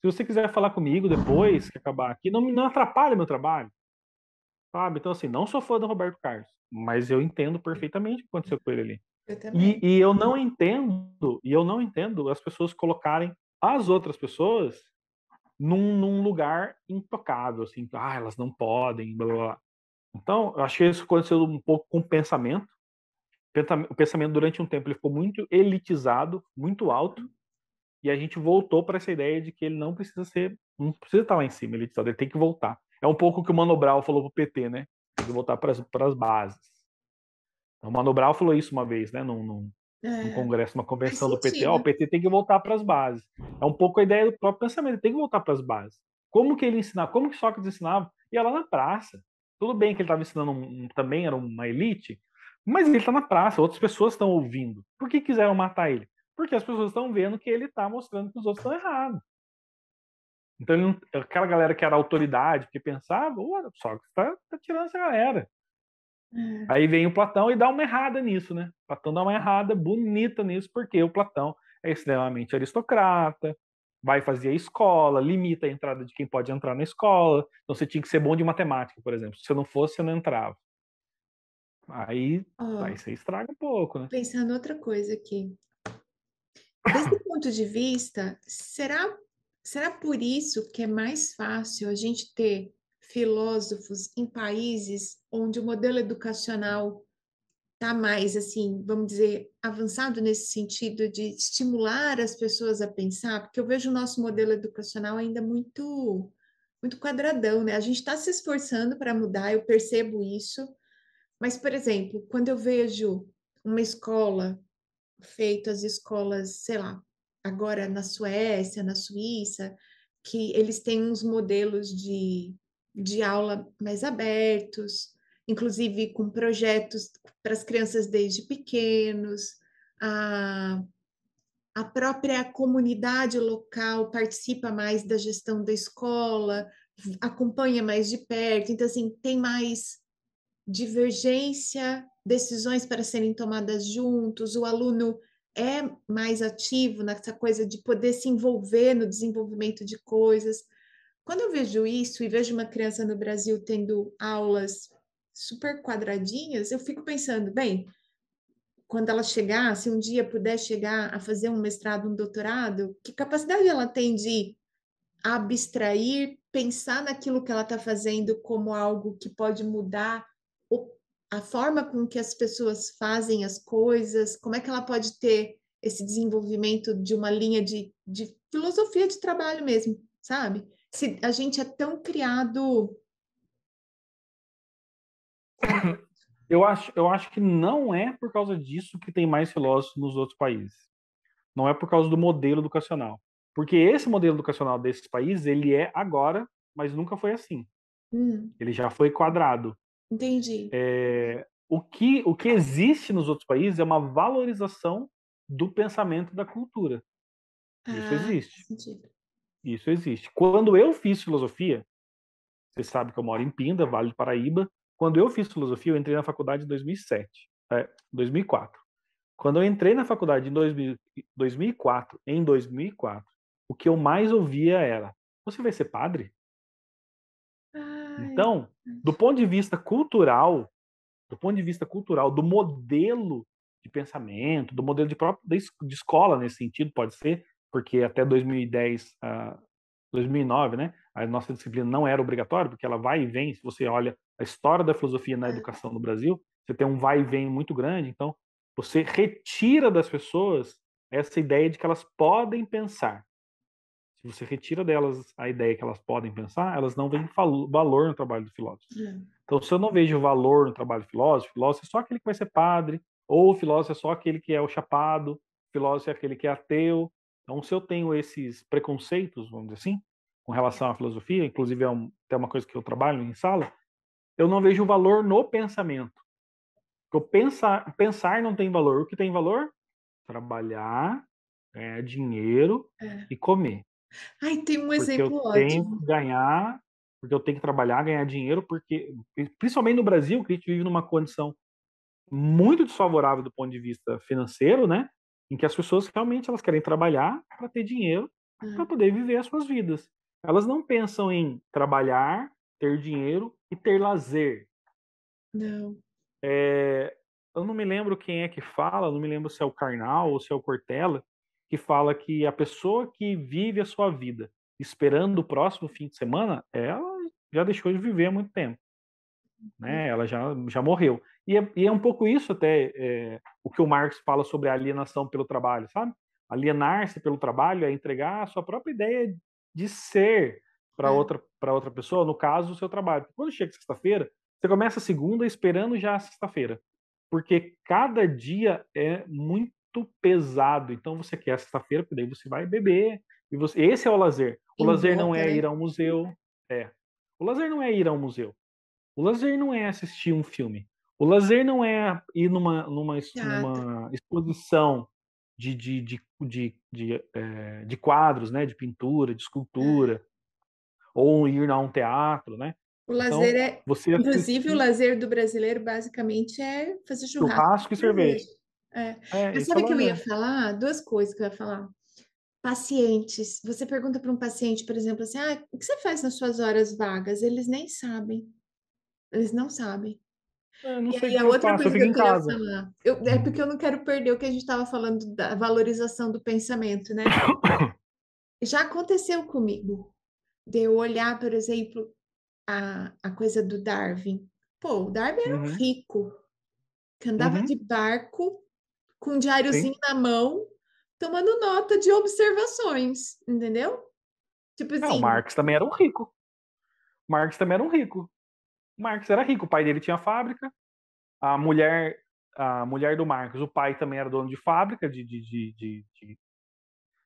Se você quiser falar comigo depois que acabar aqui, não, não atrapalha meu trabalho. Sabe? Então, assim, não sou fã do Roberto Carlos, mas eu entendo perfeitamente o que aconteceu com ele ali. Eu e, e eu não entendo, e eu não entendo as pessoas colocarem as outras pessoas num, num lugar intocável, assim, ah, elas não podem, blá, blá, blá. Então, eu achei isso aconteceu um pouco com o pensamento. O pensamento, durante um tempo, ele ficou muito elitizado, muito alto. E a gente voltou para essa ideia de que ele não precisa ser, não precisa estar lá em cima, ele, ele tem que voltar. É um pouco o que o Mano Brown falou pro P T, né? Tem que voltar para as bases. Então, o Mano Brown falou isso uma vez, né? Num, num, é, num congresso, uma convenção do P T. Ó, o P T tem que voltar para as bases. É um pouco a ideia do próprio pensamento, ele tem que voltar para as bases. Como que ele ensinava? Como que Sócrates ensinava? Ia lá na praça. Tudo bem que ele estava ensinando um, um, também, era uma elite, mas ele está na praça, outras pessoas estão ouvindo. Por que quiseram matar ele? Porque as pessoas estão vendo que ele está mostrando que os outros estão errados. Então, ele não, aquela galera que era autoridade, que pensava, o Sócrates está tá tirando essa galera. Hum. Aí vem o Platão e dá uma errada nisso, né? O Platão dá uma errada bonita nisso, porque o Platão é extremamente aristocrata, vai fazer a escola, limita a entrada de quem pode entrar na escola. Então, você tinha que ser bom de matemática, por exemplo. Se você não fosse, você não entrava. Aí, oh, aí você estraga um pouco, né? Pensando outra coisa aqui. Desse ponto de vista, será, será por isso que é mais fácil a gente ter filósofos em países onde o modelo educacional está mais, assim, vamos dizer, avançado nesse sentido de estimular as pessoas a pensar, porque eu vejo o nosso modelo educacional ainda muito, muito quadradão, né? A gente está se esforçando para mudar, eu percebo isso, mas, por exemplo, quando eu vejo uma escola, feito as escolas, sei lá, agora na Suécia, na Suíça, que eles têm uns modelos de, de aula mais abertos, inclusive com projetos para as crianças desde pequenos, a, a própria comunidade local participa mais da gestão da escola, acompanha mais de perto, então assim, tem mais divergência, decisões para serem tomadas juntos, o aluno é mais ativo nessa coisa de poder se envolver no desenvolvimento de coisas. Quando eu vejo isso e vejo uma criança no Brasil tendo aulas super quadradinhas, eu fico pensando, bem, quando ela chegar, se um dia puder chegar a fazer um mestrado, um doutorado, que capacidade ela tem de abstrair, pensar naquilo que ela está fazendo como algo que pode mudar a forma com que as pessoas fazem as coisas, como é que ela pode ter esse desenvolvimento de uma linha de, de filosofia de trabalho mesmo, sabe? Se a gente é tão criado... Eu acho, eu acho que não é por causa disso que tem mais filósofos nos outros países. Não é por causa do modelo educacional. Porque esse modelo educacional desses países, ele é agora, mas nunca foi assim. Hum. Ele já foi quadrado. Entendi. É, o, que, o que existe nos outros países é uma valorização do pensamento da cultura. Ah, isso existe. Sentido. Isso existe. Quando eu fiz filosofia, você sabe que eu moro em Pinda, Vale do Paraíba. Quando eu fiz filosofia, eu entrei na faculdade em dois mil e sete, é, dois mil e quatro. Quando eu entrei na faculdade em dois mil, dois mil e quatro, em dois mil e quatro, o que eu mais ouvia era: você vai ser padre? Então, do ponto de vista cultural, do ponto de vista cultural, do modelo de pensamento, do modelo de, próprio, de escola, nesse sentido, pode ser, porque até dois mil e dez, dois mil e nove, né, a nossa disciplina não era obrigatória, porque ela vai e vem. Se você olha a história da filosofia na educação no Brasil, você tem um vai e vem muito grande. Então, você retira das pessoas essa ideia de que elas podem pensar. Se você retira delas a ideia que elas podem pensar, elas não veem valor no trabalho do filósofo. Uhum. Então, se eu não vejo valor no trabalho do filósofo, o filósofo é só aquele que vai ser padre, ou o filósofo é só aquele que é o chapado, o filósofo é aquele que é ateu. Então, se eu tenho esses preconceitos, vamos dizer assim, com relação à filosofia, inclusive é um, até uma coisa que eu trabalho em sala, eu não vejo valor no pensamento. Porque eu pensar, pensar não tem valor. O que tem valor? Trabalhar, ganhar dinheiro é. e comer. Ai, tem um exemplo ótimo. Porque eu tenho que ganhar, porque eu tenho que trabalhar, ganhar dinheiro, porque, principalmente no Brasil, que a gente vive numa condição muito desfavorável do ponto de vista financeiro, né? Em que as pessoas realmente elas querem trabalhar para ter dinheiro, ah. para poder viver as suas vidas. Elas não pensam em trabalhar, ter dinheiro e ter lazer. Não. É, eu não me lembro quem é que fala, não me lembro se é o Karnal ou se é o Cortella, que fala que a pessoa que vive a sua vida esperando o próximo fim de semana, ela já deixou de viver há muito tempo. Né? Ela já, já morreu. E é, e é um pouco isso até é, o que o Marx fala sobre a alienação pelo trabalho, sabe? Alienar-se pelo trabalho é entregar a sua própria ideia de ser para é. outra, para outra pessoa, no caso, o seu trabalho. Quando chega sexta-feira, você começa a segunda esperando já a sexta-feira. Porque cada dia é muito pesado, então você quer sexta-feira, porque daí você vai beber, e você... esse é o lazer. O Sim, lazer não é ir a um museu, é. O lazer não é ir a um museu. O lazer não é assistir um filme. O lazer não é ir numa, numa, numa exposição de, de, de, de, de, é, de quadros, né? De pintura, de escultura, ou ir a um teatro, né? O então, lazer é, você inclusive assiste... o lazer do brasileiro basicamente é fazer churrasco, churrasco e cerveja. cerveja. É. É, Mas sabe o que eu ia falar? Duas coisas que eu ia falar. Pacientes. Você pergunta para um paciente, por exemplo, assim, ah, o que você faz nas suas horas vagas? Eles nem sabem. Eles não sabem. Eu não e sei aí, a outra faço, coisa eu que eu queria casa. falar. Eu, é porque eu não quero perder o que a gente estava falando da valorização do pensamento, né? Já aconteceu comigo. De eu olhar, por exemplo, a, a coisa do Darwin. Pô, o Darwin era uhum. rico. que andava uhum. de barco, com um diáriozinho Sim. na mão, tomando nota de observações, entendeu? Tipo assim... Não, o Marx também era um rico. Marx também era um rico. Marx era rico, o pai dele tinha fábrica, a mulher, a mulher do Marx, o pai também era dono de fábrica de, de, de, de, de,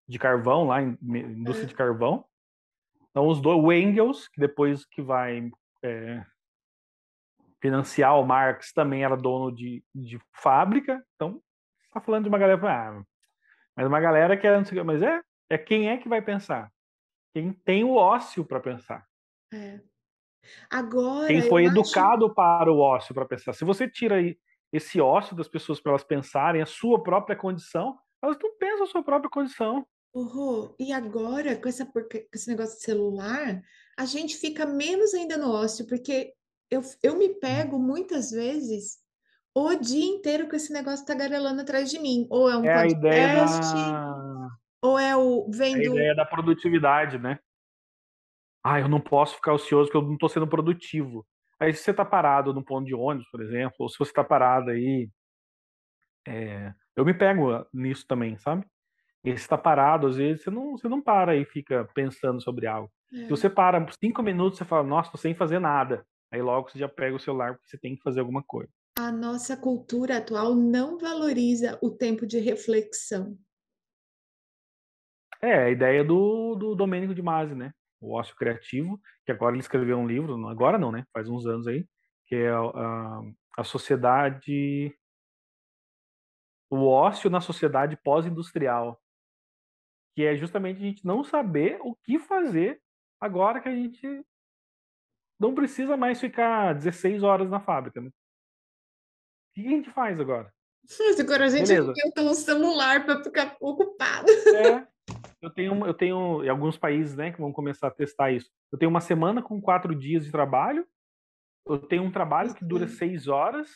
de carvão, lá em indústria é. de carvão. Então, os dois, o Engels, que depois que vai é, financiar o Marx, também era dono de, de fábrica. Então, está falando de uma galera... Ah, mas uma galera que era... Não sei o que, mas é, é quem é que vai pensar? Quem tem o ócio para pensar. É. Agora, quem foi educado acho... para o ócio para pensar. Se você tira esse ócio das pessoas para elas pensarem a sua própria condição, elas não pensam a sua própria condição. Uhum. E agora, com, essa porca... com esse negócio de celular, a gente fica menos ainda no ócio, porque eu, eu me pego muitas vezes o dia inteiro com esse negócio tagarelando atrás de mim. Ou é um é podcast, da... ou é o... Vendo... A ideia da produtividade, né? Ah, eu não posso ficar ocioso porque eu não estou sendo produtivo. Aí, se você está parado no ponto de ônibus, por exemplo, ou se você está parado aí... É... Eu me pego nisso também, sabe? E se está parado, às vezes, você não, você não para e fica pensando sobre algo. É. Se você para cinco minutos, você fala, nossa, estou sem fazer nada. Aí, logo, você já pega o celular porque você tem que fazer alguma coisa. A nossa cultura atual não valoriza o tempo de reflexão. É, a ideia do, do Domênico de Masi, né? O ócio criativo, que agora ele escreveu um livro, agora não, né? Faz uns anos aí, que é a, a sociedade... O ócio na sociedade pós-industrial. Que é justamente a gente não saber o que fazer agora que a gente não precisa mais ficar dezesseis horas na fábrica, né? O que a gente faz agora? Agora a gente inventa um celular para ficar ocupado. É, eu tenho, eu tenho alguns países, né, que vão começar a testar isso. Eu tenho uma semana com quatro dias de trabalho. Eu tenho um trabalho que dura seis horas.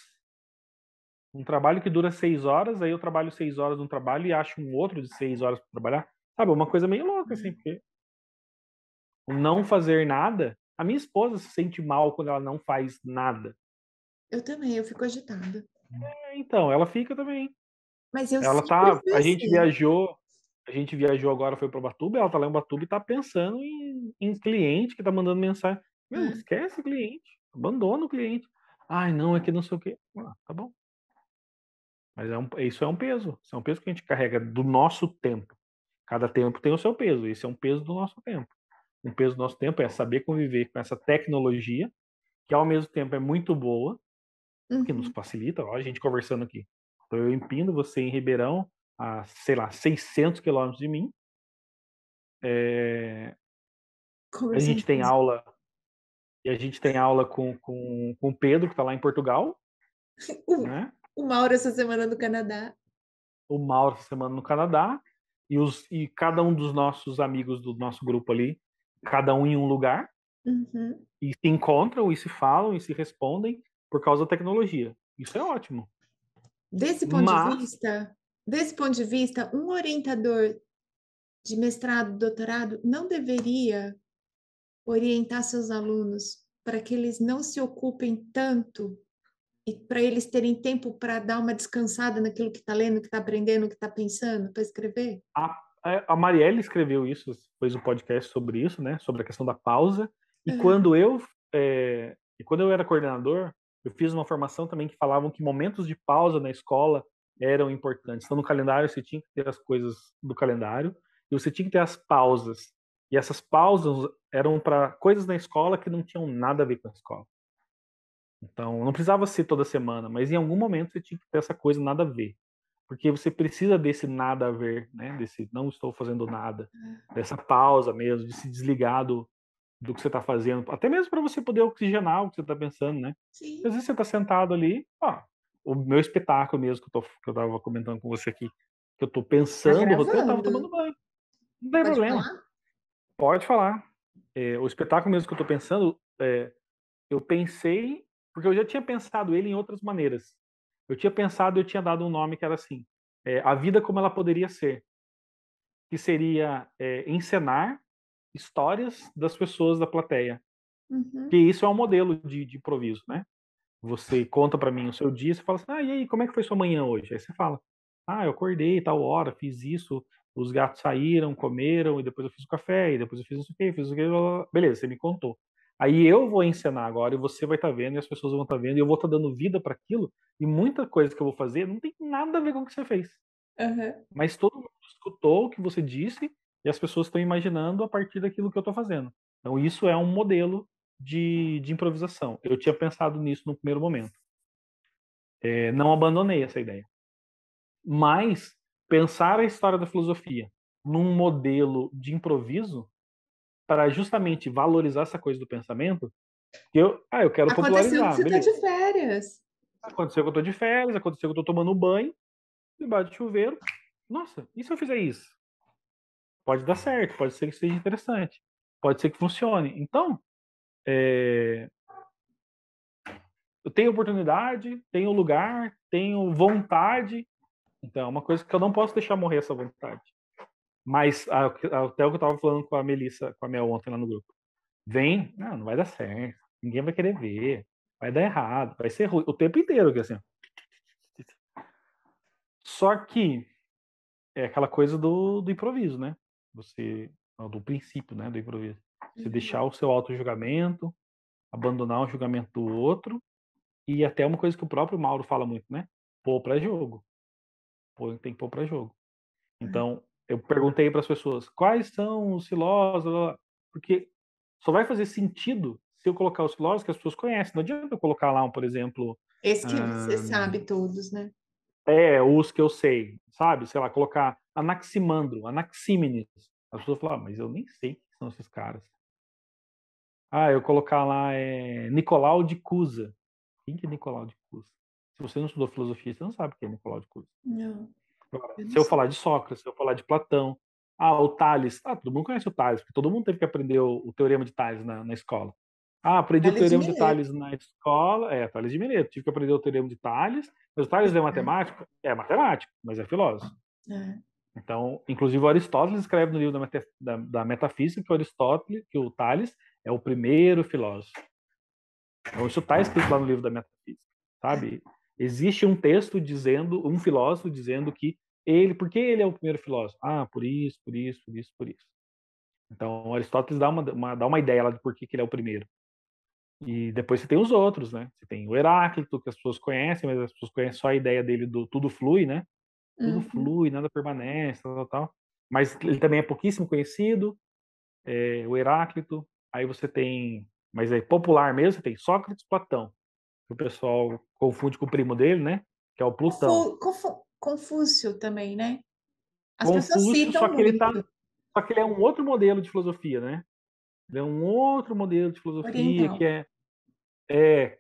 Um trabalho que dura seis horas. Aí eu trabalho seis horas num trabalho e acho um outro de seis horas para trabalhar. Sabe, uma coisa meio louca, assim. Porque não fazer nada... A minha esposa se sente mal quando ela não faz nada. Eu também, eu fico agitada. É, então, ela fica também. Mas eu ela tá, a gente viajou, a gente viajou agora, foi para Batuba, ela tá lá em Batuba e tá pensando em, em cliente que tá mandando mensagem. Meu, ah. esquece o cliente, abandona o cliente. Ai, não, é que não sei o quê. Ah, tá bom. Mas é um, isso é um peso, isso é um peso que a gente carrega do nosso tempo. Cada tempo tem o seu peso, esse é um peso do nosso tempo. Um peso do nosso tempo é saber conviver com essa tecnologia, que ao mesmo tempo é muito boa, que nos facilita, ó, a gente conversando aqui. Então, eu empindo você em Ribeirão, a, sei lá, seiscentos quilômetros de mim. É... A gente tem aula, e a gente tem aula com o com, com Pedro, que está lá em Portugal. O, né? o Mauro essa semana no Canadá. O Mauro essa semana no Canadá. E, os, e cada um dos nossos amigos do nosso grupo ali, cada um em um lugar. Uhum. E se encontram, e se falam, e se respondem. Por causa da tecnologia. Isso é ótimo. Desse ponto Mas... de vista, desse ponto de vista, um orientador de mestrado, doutorado, não deveria orientar seus alunos para que eles não se ocupem tanto e para eles terem tempo para dar uma descansada naquilo que está lendo, que está aprendendo, que está pensando, para escrever? A, a Marielle escreveu isso, fez um podcast sobre isso, né? Sobre a questão da pausa. E uhum. quando eu é, e quando eu era coordenador, eu fiz uma formação também que falavam que momentos de pausa na escola eram importantes. Então, no calendário, você tinha que ter as coisas do calendário e você tinha que ter as pausas. E essas pausas eram para coisas na escola que não tinham nada a ver com a escola. Então, não precisava ser toda semana, mas em algum momento você tinha que ter essa coisa nada a ver. Porque você precisa desse nada a ver, né? Desse não estou fazendo nada, dessa pausa mesmo, de se desligar do... do que você está fazendo, até mesmo para você poder oxigenar o que você está pensando, né? Sim. Às vezes você está sentado ali, ó, o meu espetáculo mesmo que eu, tô, que eu tava comentando com você aqui, que eu tô pensando, tá eu tava tomando banho. Não tem Pode problema. Falar? Pode falar. É, o espetáculo mesmo que eu tô pensando, é, eu pensei, porque eu já tinha pensado ele em outras maneiras. Eu tinha pensado, eu tinha dado um nome que era assim, é, a vida como ela poderia ser, que seria é, encenar histórias das pessoas da plateia. Uhum. Que isso é um modelo de, de improviso, né? Você conta pra mim o seu dia, você fala assim, ah, e aí, como é que foi sua manhã hoje? Aí você fala, ah, eu acordei tal hora, fiz isso, os gatos saíram, comeram, e depois eu fiz o café, e depois eu fiz não sei o quê, fiz o quê, blá, blá, blá. Beleza, você me contou. Aí eu vou ensinar agora, e você vai estar vendo, e as pessoas vão estar vendo, e eu vou estar dando vida para aquilo, e muita coisa que eu vou fazer não tem nada a ver com o que você fez. Uhum. Mas todo mundo escutou o que você disse, e as pessoas estão imaginando a partir daquilo que eu estou fazendo. Então isso é um modelo de, de improvisação. Eu tinha pensado nisso no primeiro momento. É, não abandonei essa ideia. Mas pensar a história da filosofia num modelo de improviso para justamente valorizar essa coisa do pensamento, eu, ah, eu quero popularizar. Aconteceu que você está de férias. Aconteceu que eu estou de férias, aconteceu que eu estou tomando banho, debaixo do chuveiro. Nossa, e se eu fizer isso? Pode dar certo, pode ser que seja interessante, pode ser que funcione. Então, é... eu tenho oportunidade, tenho lugar, tenho vontade. Então, é uma coisa que eu não posso deixar morrer essa vontade. Mas até o que eu estava falando com a Melissa, com a Mel ontem lá no grupo. Vem, não, não vai dar certo. Ninguém vai querer ver. Vai dar errado. Vai ser ruim. O tempo inteiro. Aqui, assim. Só que é aquela coisa do, do improviso, né? Você, do princípio, né? Do improviso. Você deixar o seu auto-julgamento, abandonar o julgamento do outro. E até uma coisa que o próprio Mauro fala muito, né? Pôr para jogo. Pô, tem que pôr para jogo. Então, eu perguntei para as pessoas, quais são os filósofos? Porque só vai fazer sentido se eu colocar os filósofos que as pessoas conhecem. Não adianta eu colocar lá, um, por exemplo... Esse que ah, você sabe todos, né? É, os que eu sei, sabe? Sei lá, colocar Anaximandro, Anaxímenes. As pessoas falam, ah, mas eu nem sei quem são esses caras. Ah, eu colocar lá é, Nicolau de Cusa. Quem que é Nicolau de Cusa? Se você não estudou filosofia, você não sabe quem é Nicolau de Cusa. Não. Se eu falar de Sócrates, se eu falar de Platão, ah, o Thales, ah, todo mundo conhece o Thales, porque todo mundo teve que aprender o, o teorema de Thales na, na escola. Ah, aprendi Thales o teorema de, de Thales na escola, é, Thales de Mileto, tive que aprender o teorema de Thales, mas o Thales é matemático? É matemático, mas é filósofo. É. Então, inclusive o Aristóteles escreve no livro da, meta, da, da Metafísica que o Aristóteles, que o Thales é o primeiro filósofo. Então, isso está escrito lá no livro da Metafísica, sabe? Existe um texto dizendo, um filósofo dizendo que ele, por que ele é o primeiro filósofo? Ah, por isso, por isso, por isso, por isso. Então, Aristóteles dá uma, uma, dá uma ideia lá de por que, que ele é o primeiro. E depois você tem os outros, né? Você tem o Heráclito, que as pessoas conhecem, mas as pessoas conhecem só a ideia dele do tudo flui, né? Tudo uhum. flui, nada permanece, tal, tal, tal. Mas ele também é pouquíssimo conhecido, é, o Heráclito. Aí você tem, mas é popular mesmo, você tem Sócrates, Platão. O pessoal confunde com o primo dele, né? Que é o Plutão. Confu- Confúcio também, né? As Confúcio, pessoas citam só que muito. Ele tá, só que ele é um outro modelo de filosofia, né? Ele é um outro modelo de filosofia Oriental. que é, é...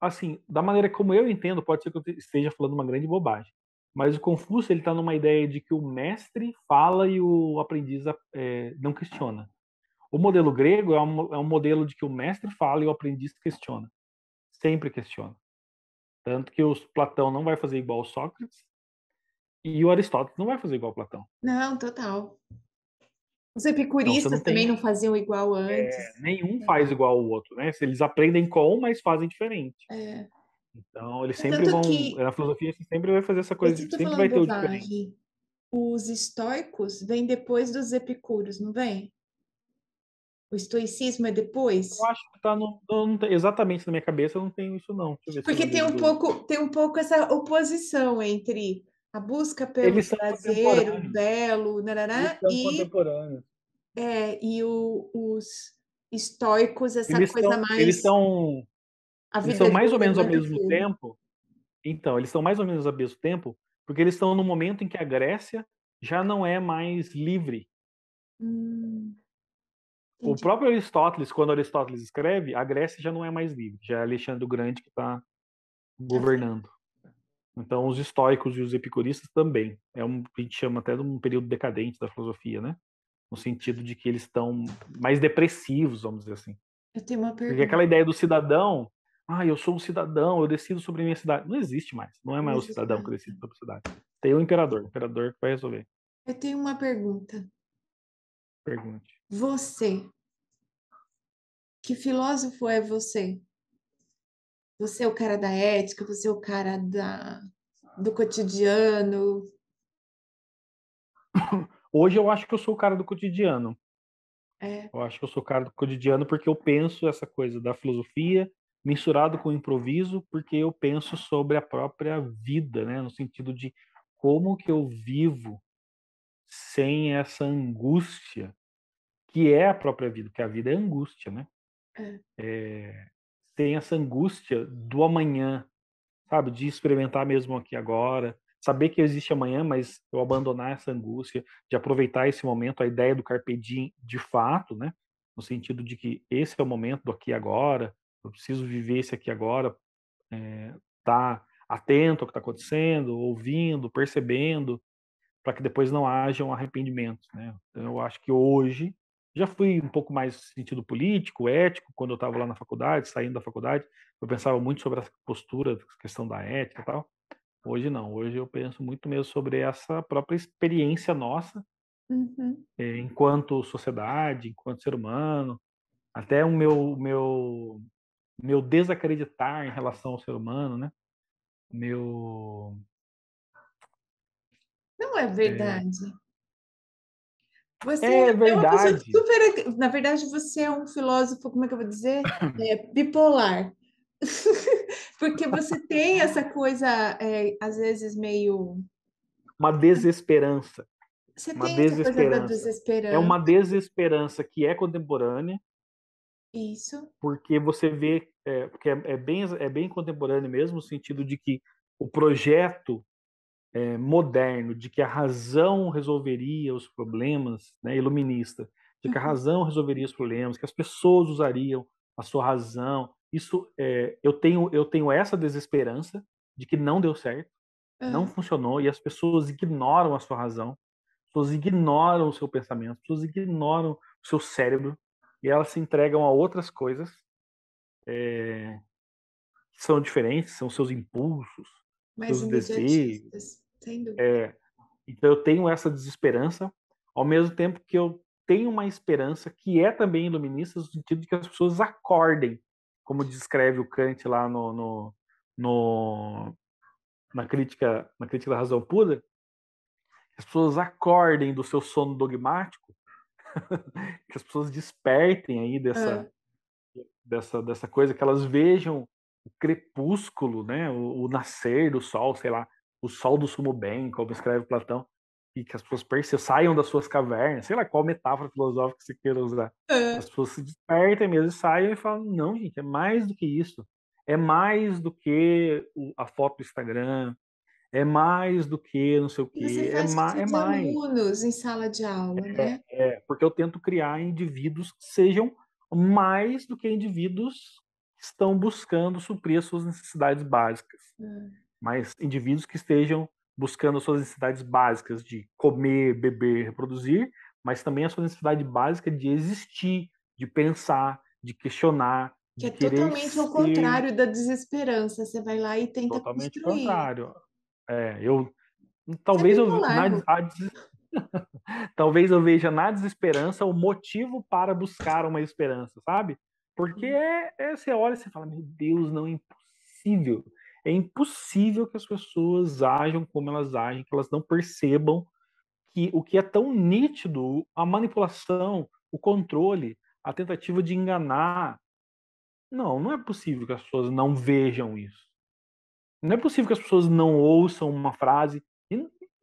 Assim, da maneira como eu entendo, pode ser que eu esteja falando uma grande bobagem. Mas o Confúcio, ele tá numa ideia de que o mestre fala e o aprendiz é, não questiona. O modelo grego é um, é um modelo de que o mestre fala e o aprendiz questiona. Sempre questiona. Tanto que o Platão não vai fazer igual ao Sócrates e o Aristóteles não vai fazer igual ao Platão. Não, total. Os epicuristas não, não também tem... não faziam igual antes. É, nenhum é. faz igual ao outro, né? Eles aprendem com, mas fazem diferente. É. Então, eles sempre Tanto vão... Que... Na filosofia, você sempre vai fazer essa coisa, de sempre vai ter o diferente. Os estoicos vêm depois dos epicuros, não vem? O estoicismo é depois? Eu acho que tá no, no, exatamente na minha cabeça, eu não tenho isso não. Deixa eu ver. Porque tem um, pouco, tem um pouco essa oposição entre a busca pelo prazer, o belo, narará, e, é, e o, os estoicos, essa eles coisa são, mais... Eles são, a vida eles são mais ou menos ao mesmo tempo. Então, eles são mais ou menos ao mesmo tempo, porque eles estão no momento em que a Grécia já não é mais livre. Hum... O próprio Aristóteles, quando Aristóteles escreve, a Grécia já não é mais livre, já é Alexandre o Grande que está governando. Então, os estoicos e os epicuristas também. É um que a gente chama até de um período decadente da filosofia, né? No sentido de que eles estão mais depressivos, vamos dizer assim. Eu tenho uma pergunta. Porque aquela ideia do cidadão, ah, eu sou um cidadão, eu decido sobre a minha cidade. Não existe mais. Não é mais não o cidadão que decide sobre a cidade. Tem o imperador, o imperador que vai resolver. Eu tenho uma pergunta. Pergunte. Você. Que filósofo é você? Você é o cara da ética, você é o cara da, do cotidiano. Hoje eu acho que eu sou o cara do cotidiano. É. Eu acho que eu sou o cara do cotidiano porque eu penso essa coisa da filosofia misturado com o improviso, porque eu penso sobre a própria vida, né? No sentido de como que eu vivo sem essa angústia que é a própria vida, porque a vida é angústia, né? É. É, tem essa angústia do amanhã, sabe? De experimentar mesmo aqui agora, saber que existe amanhã, mas eu abandonar essa angústia, de aproveitar esse momento, a ideia do carpe diem de fato, né? No sentido de que esse é o momento do aqui e agora, eu preciso viver esse aqui agora, é, tá atento ao que está acontecendo, ouvindo, percebendo, para que depois não hajam arrependimentos, né? Então, eu acho que hoje já fui um pouco mais sentido político, ético, quando eu estava lá na faculdade, saindo da faculdade, eu pensava muito sobre essa postura, questão da ética e tal. Hoje não, hoje eu penso muito mesmo sobre essa própria experiência nossa, uhum. é, enquanto sociedade, enquanto ser humano, até o meu, meu, meu desacreditar em relação ao ser humano, né? Meu... Não é verdade. É... Você é verdade. Super... Na verdade, você é um filósofo, como é que eu vou dizer? É, bipolar. Porque você tem essa coisa, é, às vezes, meio... Uma desesperança. Você uma tem desesperança. Essa coisa da desesperança. É uma desesperança que é contemporânea. Isso. Porque você vê... É, porque é, é, bem, é bem contemporâneo mesmo, no sentido de que o projeto... É, moderno, de que a razão resolveria os problemas, né, iluminista, de que a razão resolveria os problemas, que as pessoas usariam a sua razão. Isso, é, eu, tenho, eu tenho essa desesperança de que não deu certo, uhum. não funcionou, e as pessoas ignoram a sua razão, as pessoas ignoram o seu pensamento, as pessoas ignoram o seu cérebro, e elas se entregam a outras coisas é, que são diferentes, são seus impulsos, mais imediatistas, sem dúvida. É, então, eu tenho essa desesperança, ao mesmo tempo que eu tenho uma esperança que é também iluminista, no sentido de que as pessoas acordem, como descreve o Kant lá no, no, no, na, crítica, na Crítica da Razão Pura, que as pessoas acordem do seu sono dogmático, que as pessoas despertem aí dessa, é. dessa, dessa coisa, que elas vejam o crepúsculo, né? o, o nascer do sol, sei lá, o sol do sumo bem, como escreve Platão, e que as pessoas percebam, saiam das suas cavernas, sei lá qual metáfora filosófica você queira usar. As pessoas se despertem mesmo e saem e falam, não, gente, é mais do que isso, é mais do que a foto do Instagram, é mais do que não sei o quê. Você faz é, ma- é mais. Alunos em sala de aula, é, né? É, porque eu tento criar indivíduos que sejam mais do que indivíduos estão buscando suprir as suas necessidades básicas. Uhum. Mas indivíduos que estejam buscando as suas necessidades básicas de comer, beber, reproduzir, mas também a sua necessidade básica de existir, de pensar, de questionar. Que é totalmente ser... ao contrário da desesperança. Você vai lá e tenta totalmente construir. Totalmente ao contrário. É, eu... Talvez, é eu... Na... Des... Talvez eu veja na desesperança o motivo para buscar uma esperança, sabe? Porque é, é, você olha e você fala, meu Deus, não, é impossível. É impossível que as pessoas ajam como elas agem, que elas não percebam que o que é tão nítido, a manipulação, o controle, a tentativa de enganar. Não, não é possível que as pessoas não vejam isso. Não é possível que as pessoas não ouçam uma frase e,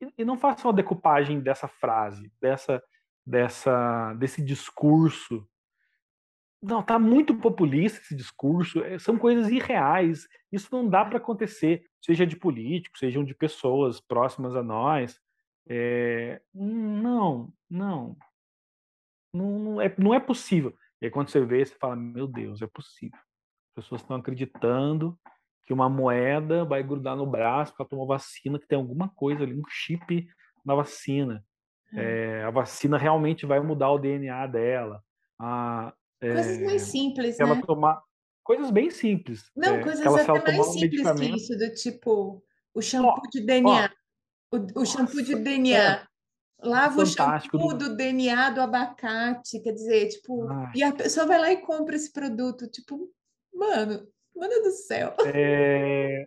e, e não façam a decupagem dessa frase, dessa, dessa, desse discurso. Não, tá muito populista esse discurso, são coisas irreais, isso não dá para acontecer, seja de políticos, sejam de pessoas próximas a nós. É, não, não, não é, não é possível. E aí, quando você vê, você fala, meu Deus, é possível. As pessoas estão acreditando que uma moeda vai grudar no braço para tomar vacina, que tem alguma coisa ali, um chip na vacina. É, a vacina realmente vai mudar o D N A dela. A Coisas mais simples, ela né? Tomar... Coisas bem simples. Não, é, coisas até mais simples um que isso, do tipo o shampoo oh, de D N A. Oh, o, o shampoo nossa, de D N A. É. Lava Fantástico. O shampoo do D N A do abacate, quer dizer, tipo... Ai. E a pessoa vai lá e compra esse produto, tipo, mano, Mano do céu. É...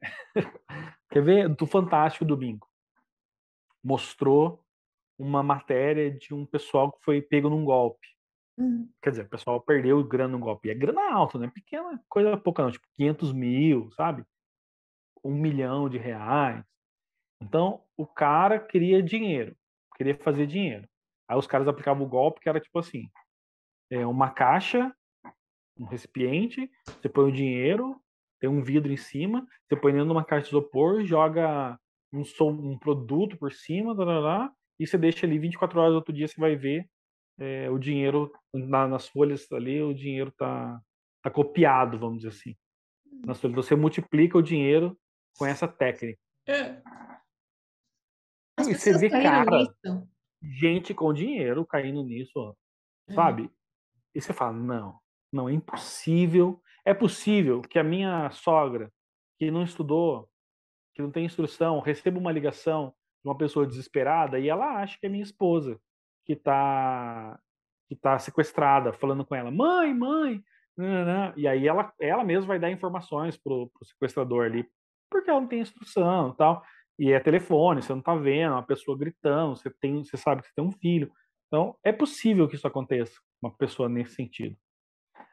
Quer ver? Do Fantástico, domingo. Mostrou uma matéria de um pessoal que foi pego num golpe. Uhum. Quer dizer, o pessoal perdeu grana num golpe. E é grana alta, né? Pequena coisa pouca não. Tipo, quinhentos mil, sabe? Um milhão de reais. Então, o cara queria dinheiro. Queria fazer dinheiro. Aí os caras aplicavam o golpe que era tipo assim... É uma caixa... um recipiente, você põe o dinheiro, tem um vidro em cima, você põe dentro de uma caixa de isopor, joga um, som, um produto por cima, lá, lá, lá, e você deixa ali vinte e quatro horas, outro dia você vai ver é, o dinheiro, na, nas folhas ali, o dinheiro tá, tá copiado, vamos dizer assim. Nas folhas, você multiplica o dinheiro com essa técnica. É. E você vê, cara, nisso. Gente com dinheiro caindo nisso, sabe? É. E você fala, não, Não, é impossível. É possível que a minha sogra, que não estudou, que não tem instrução, receba uma ligação de uma pessoa desesperada e ela acha que é minha esposa, que está que tá sequestrada, falando com ela, mãe, mãe, nanana. E aí ela, ela mesma vai dar informações para o sequestrador ali, porque ela não tem instrução e tal. E é telefone, você não está vendo, uma pessoa gritando, você, tem, você sabe que você tem um filho. Então, é possível que isso aconteça, uma pessoa nesse sentido.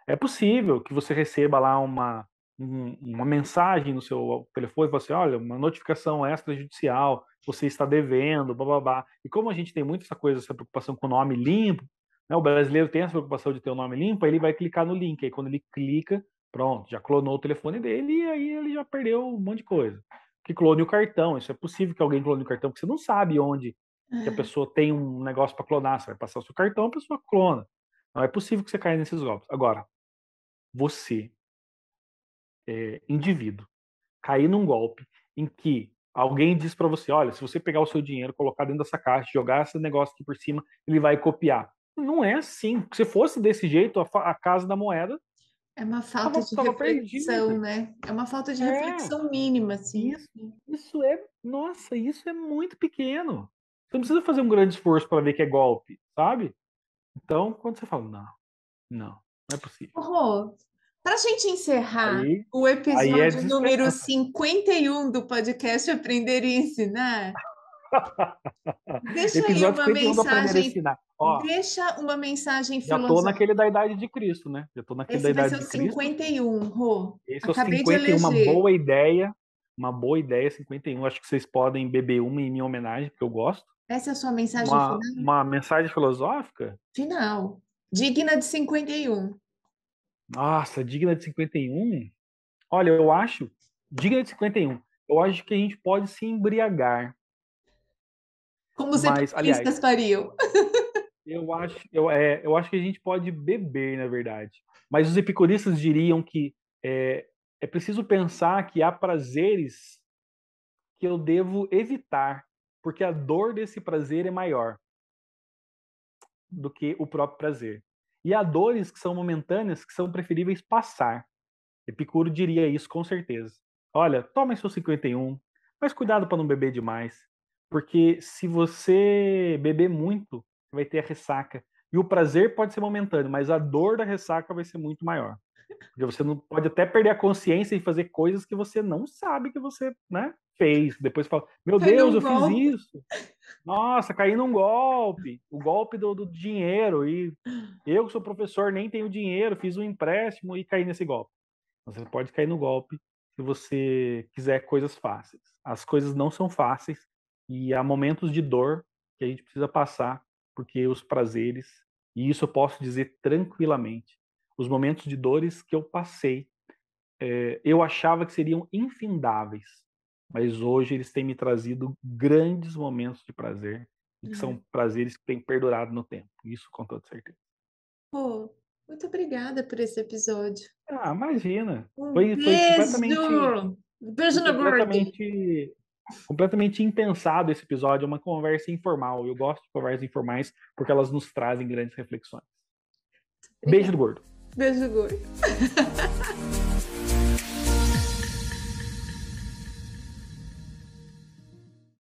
É possível que você receba lá uma, um, uma mensagem no seu telefone, você, olha, uma notificação extrajudicial, você está devendo, blá, blá, blá. E como a gente tem muito essa coisa, essa preocupação com o nome limpo, né, o brasileiro tem essa preocupação de ter o nome limpo, aí ele vai clicar no link, aí quando ele clica, pronto, já clonou o telefone dele e aí ele já perdeu um monte de coisa. Que clone o cartão, isso é possível que alguém clone o cartão, porque você não sabe onde que a pessoa tem um negócio para clonar, você vai passar o seu cartão, a pessoa clona. Não é possível que você caia nesses golpes. Agora, você, é, indivíduo, cair num golpe em que alguém diz para você, olha, se você pegar o seu dinheiro, colocar dentro dessa caixa, jogar esse negócio aqui por cima, ele vai copiar. Não é assim. Se fosse desse jeito, a, a casa da moeda... É uma falta tava, de tava reflexão, perdido. Né? É uma falta de é. reflexão mínima, assim. Isso, isso é... Nossa, isso é muito pequeno. Você não precisa fazer um grande esforço para ver que é golpe, sabe? Então, quando você fala, não, não, não é possível. Oh, para a gente encerrar aí, o episódio é número cinquenta e um do podcast Aprender e Ensinar, deixa aí uma mensagem, Ó, deixa uma mensagem filosófica. Já estou naquele da idade de Cristo, né? Já estou naquele Esse da idade de Cristo. cinquenta e um, Rô. Esse é o cinquenta e um, uma boa ideia, uma boa ideia, cinquenta e um. Acho que vocês podem beber uma em minha homenagem, porque eu gosto. Essa é a sua mensagem uma, final? Uma mensagem filosófica? Final. Digna de cinquenta e um. Nossa, digna de cinquenta e um? Olha, eu acho... Digna de cinquenta e um. Eu acho que a gente pode se embriagar. Como os epicuristas fariam. eu, acho, eu, é, eu acho que a gente pode beber, na verdade. Mas os epicuristas diriam que é, é preciso pensar que há prazeres que eu devo evitar, porque a dor desse prazer é maior do que o próprio prazer. E há dores que são momentâneas, que são preferíveis passar. Epicuro diria isso com certeza. Olha, tomem seu cinquenta e um, mas cuidado para não beber demais, porque se você beber muito, vai ter a ressaca. E o prazer pode ser momentâneo, mas a dor da ressaca vai ser muito maior. Porque você não pode até perder a consciência e fazer coisas que você não sabe que você, né, fez. Depois fala, meu Caiu Deus, um eu golpe. Fiz isso. Nossa, caí num golpe. O golpe do, do dinheiro. E eu que sou professor, nem tenho dinheiro, fiz um empréstimo e caí nesse golpe. Você pode cair no golpe se você quiser coisas fáceis. As coisas não são fáceis e há momentos de dor que a gente precisa passar, porque os prazeres, e isso eu posso dizer tranquilamente, os momentos de dores que eu passei, é, eu achava que seriam infindáveis, mas hoje eles têm me trazido grandes momentos de prazer, e que uhum. são prazeres que têm perdurado no tempo, isso com toda certeza. Pô, muito obrigada por esse episódio. Ah, imagina. Um foi, foi completamente, beijo na completamente, completamente impensado esse episódio, é uma conversa informal, eu gosto de conversas informais, porque elas nos trazem grandes reflexões. Beijo do gordo. Beijo gordo.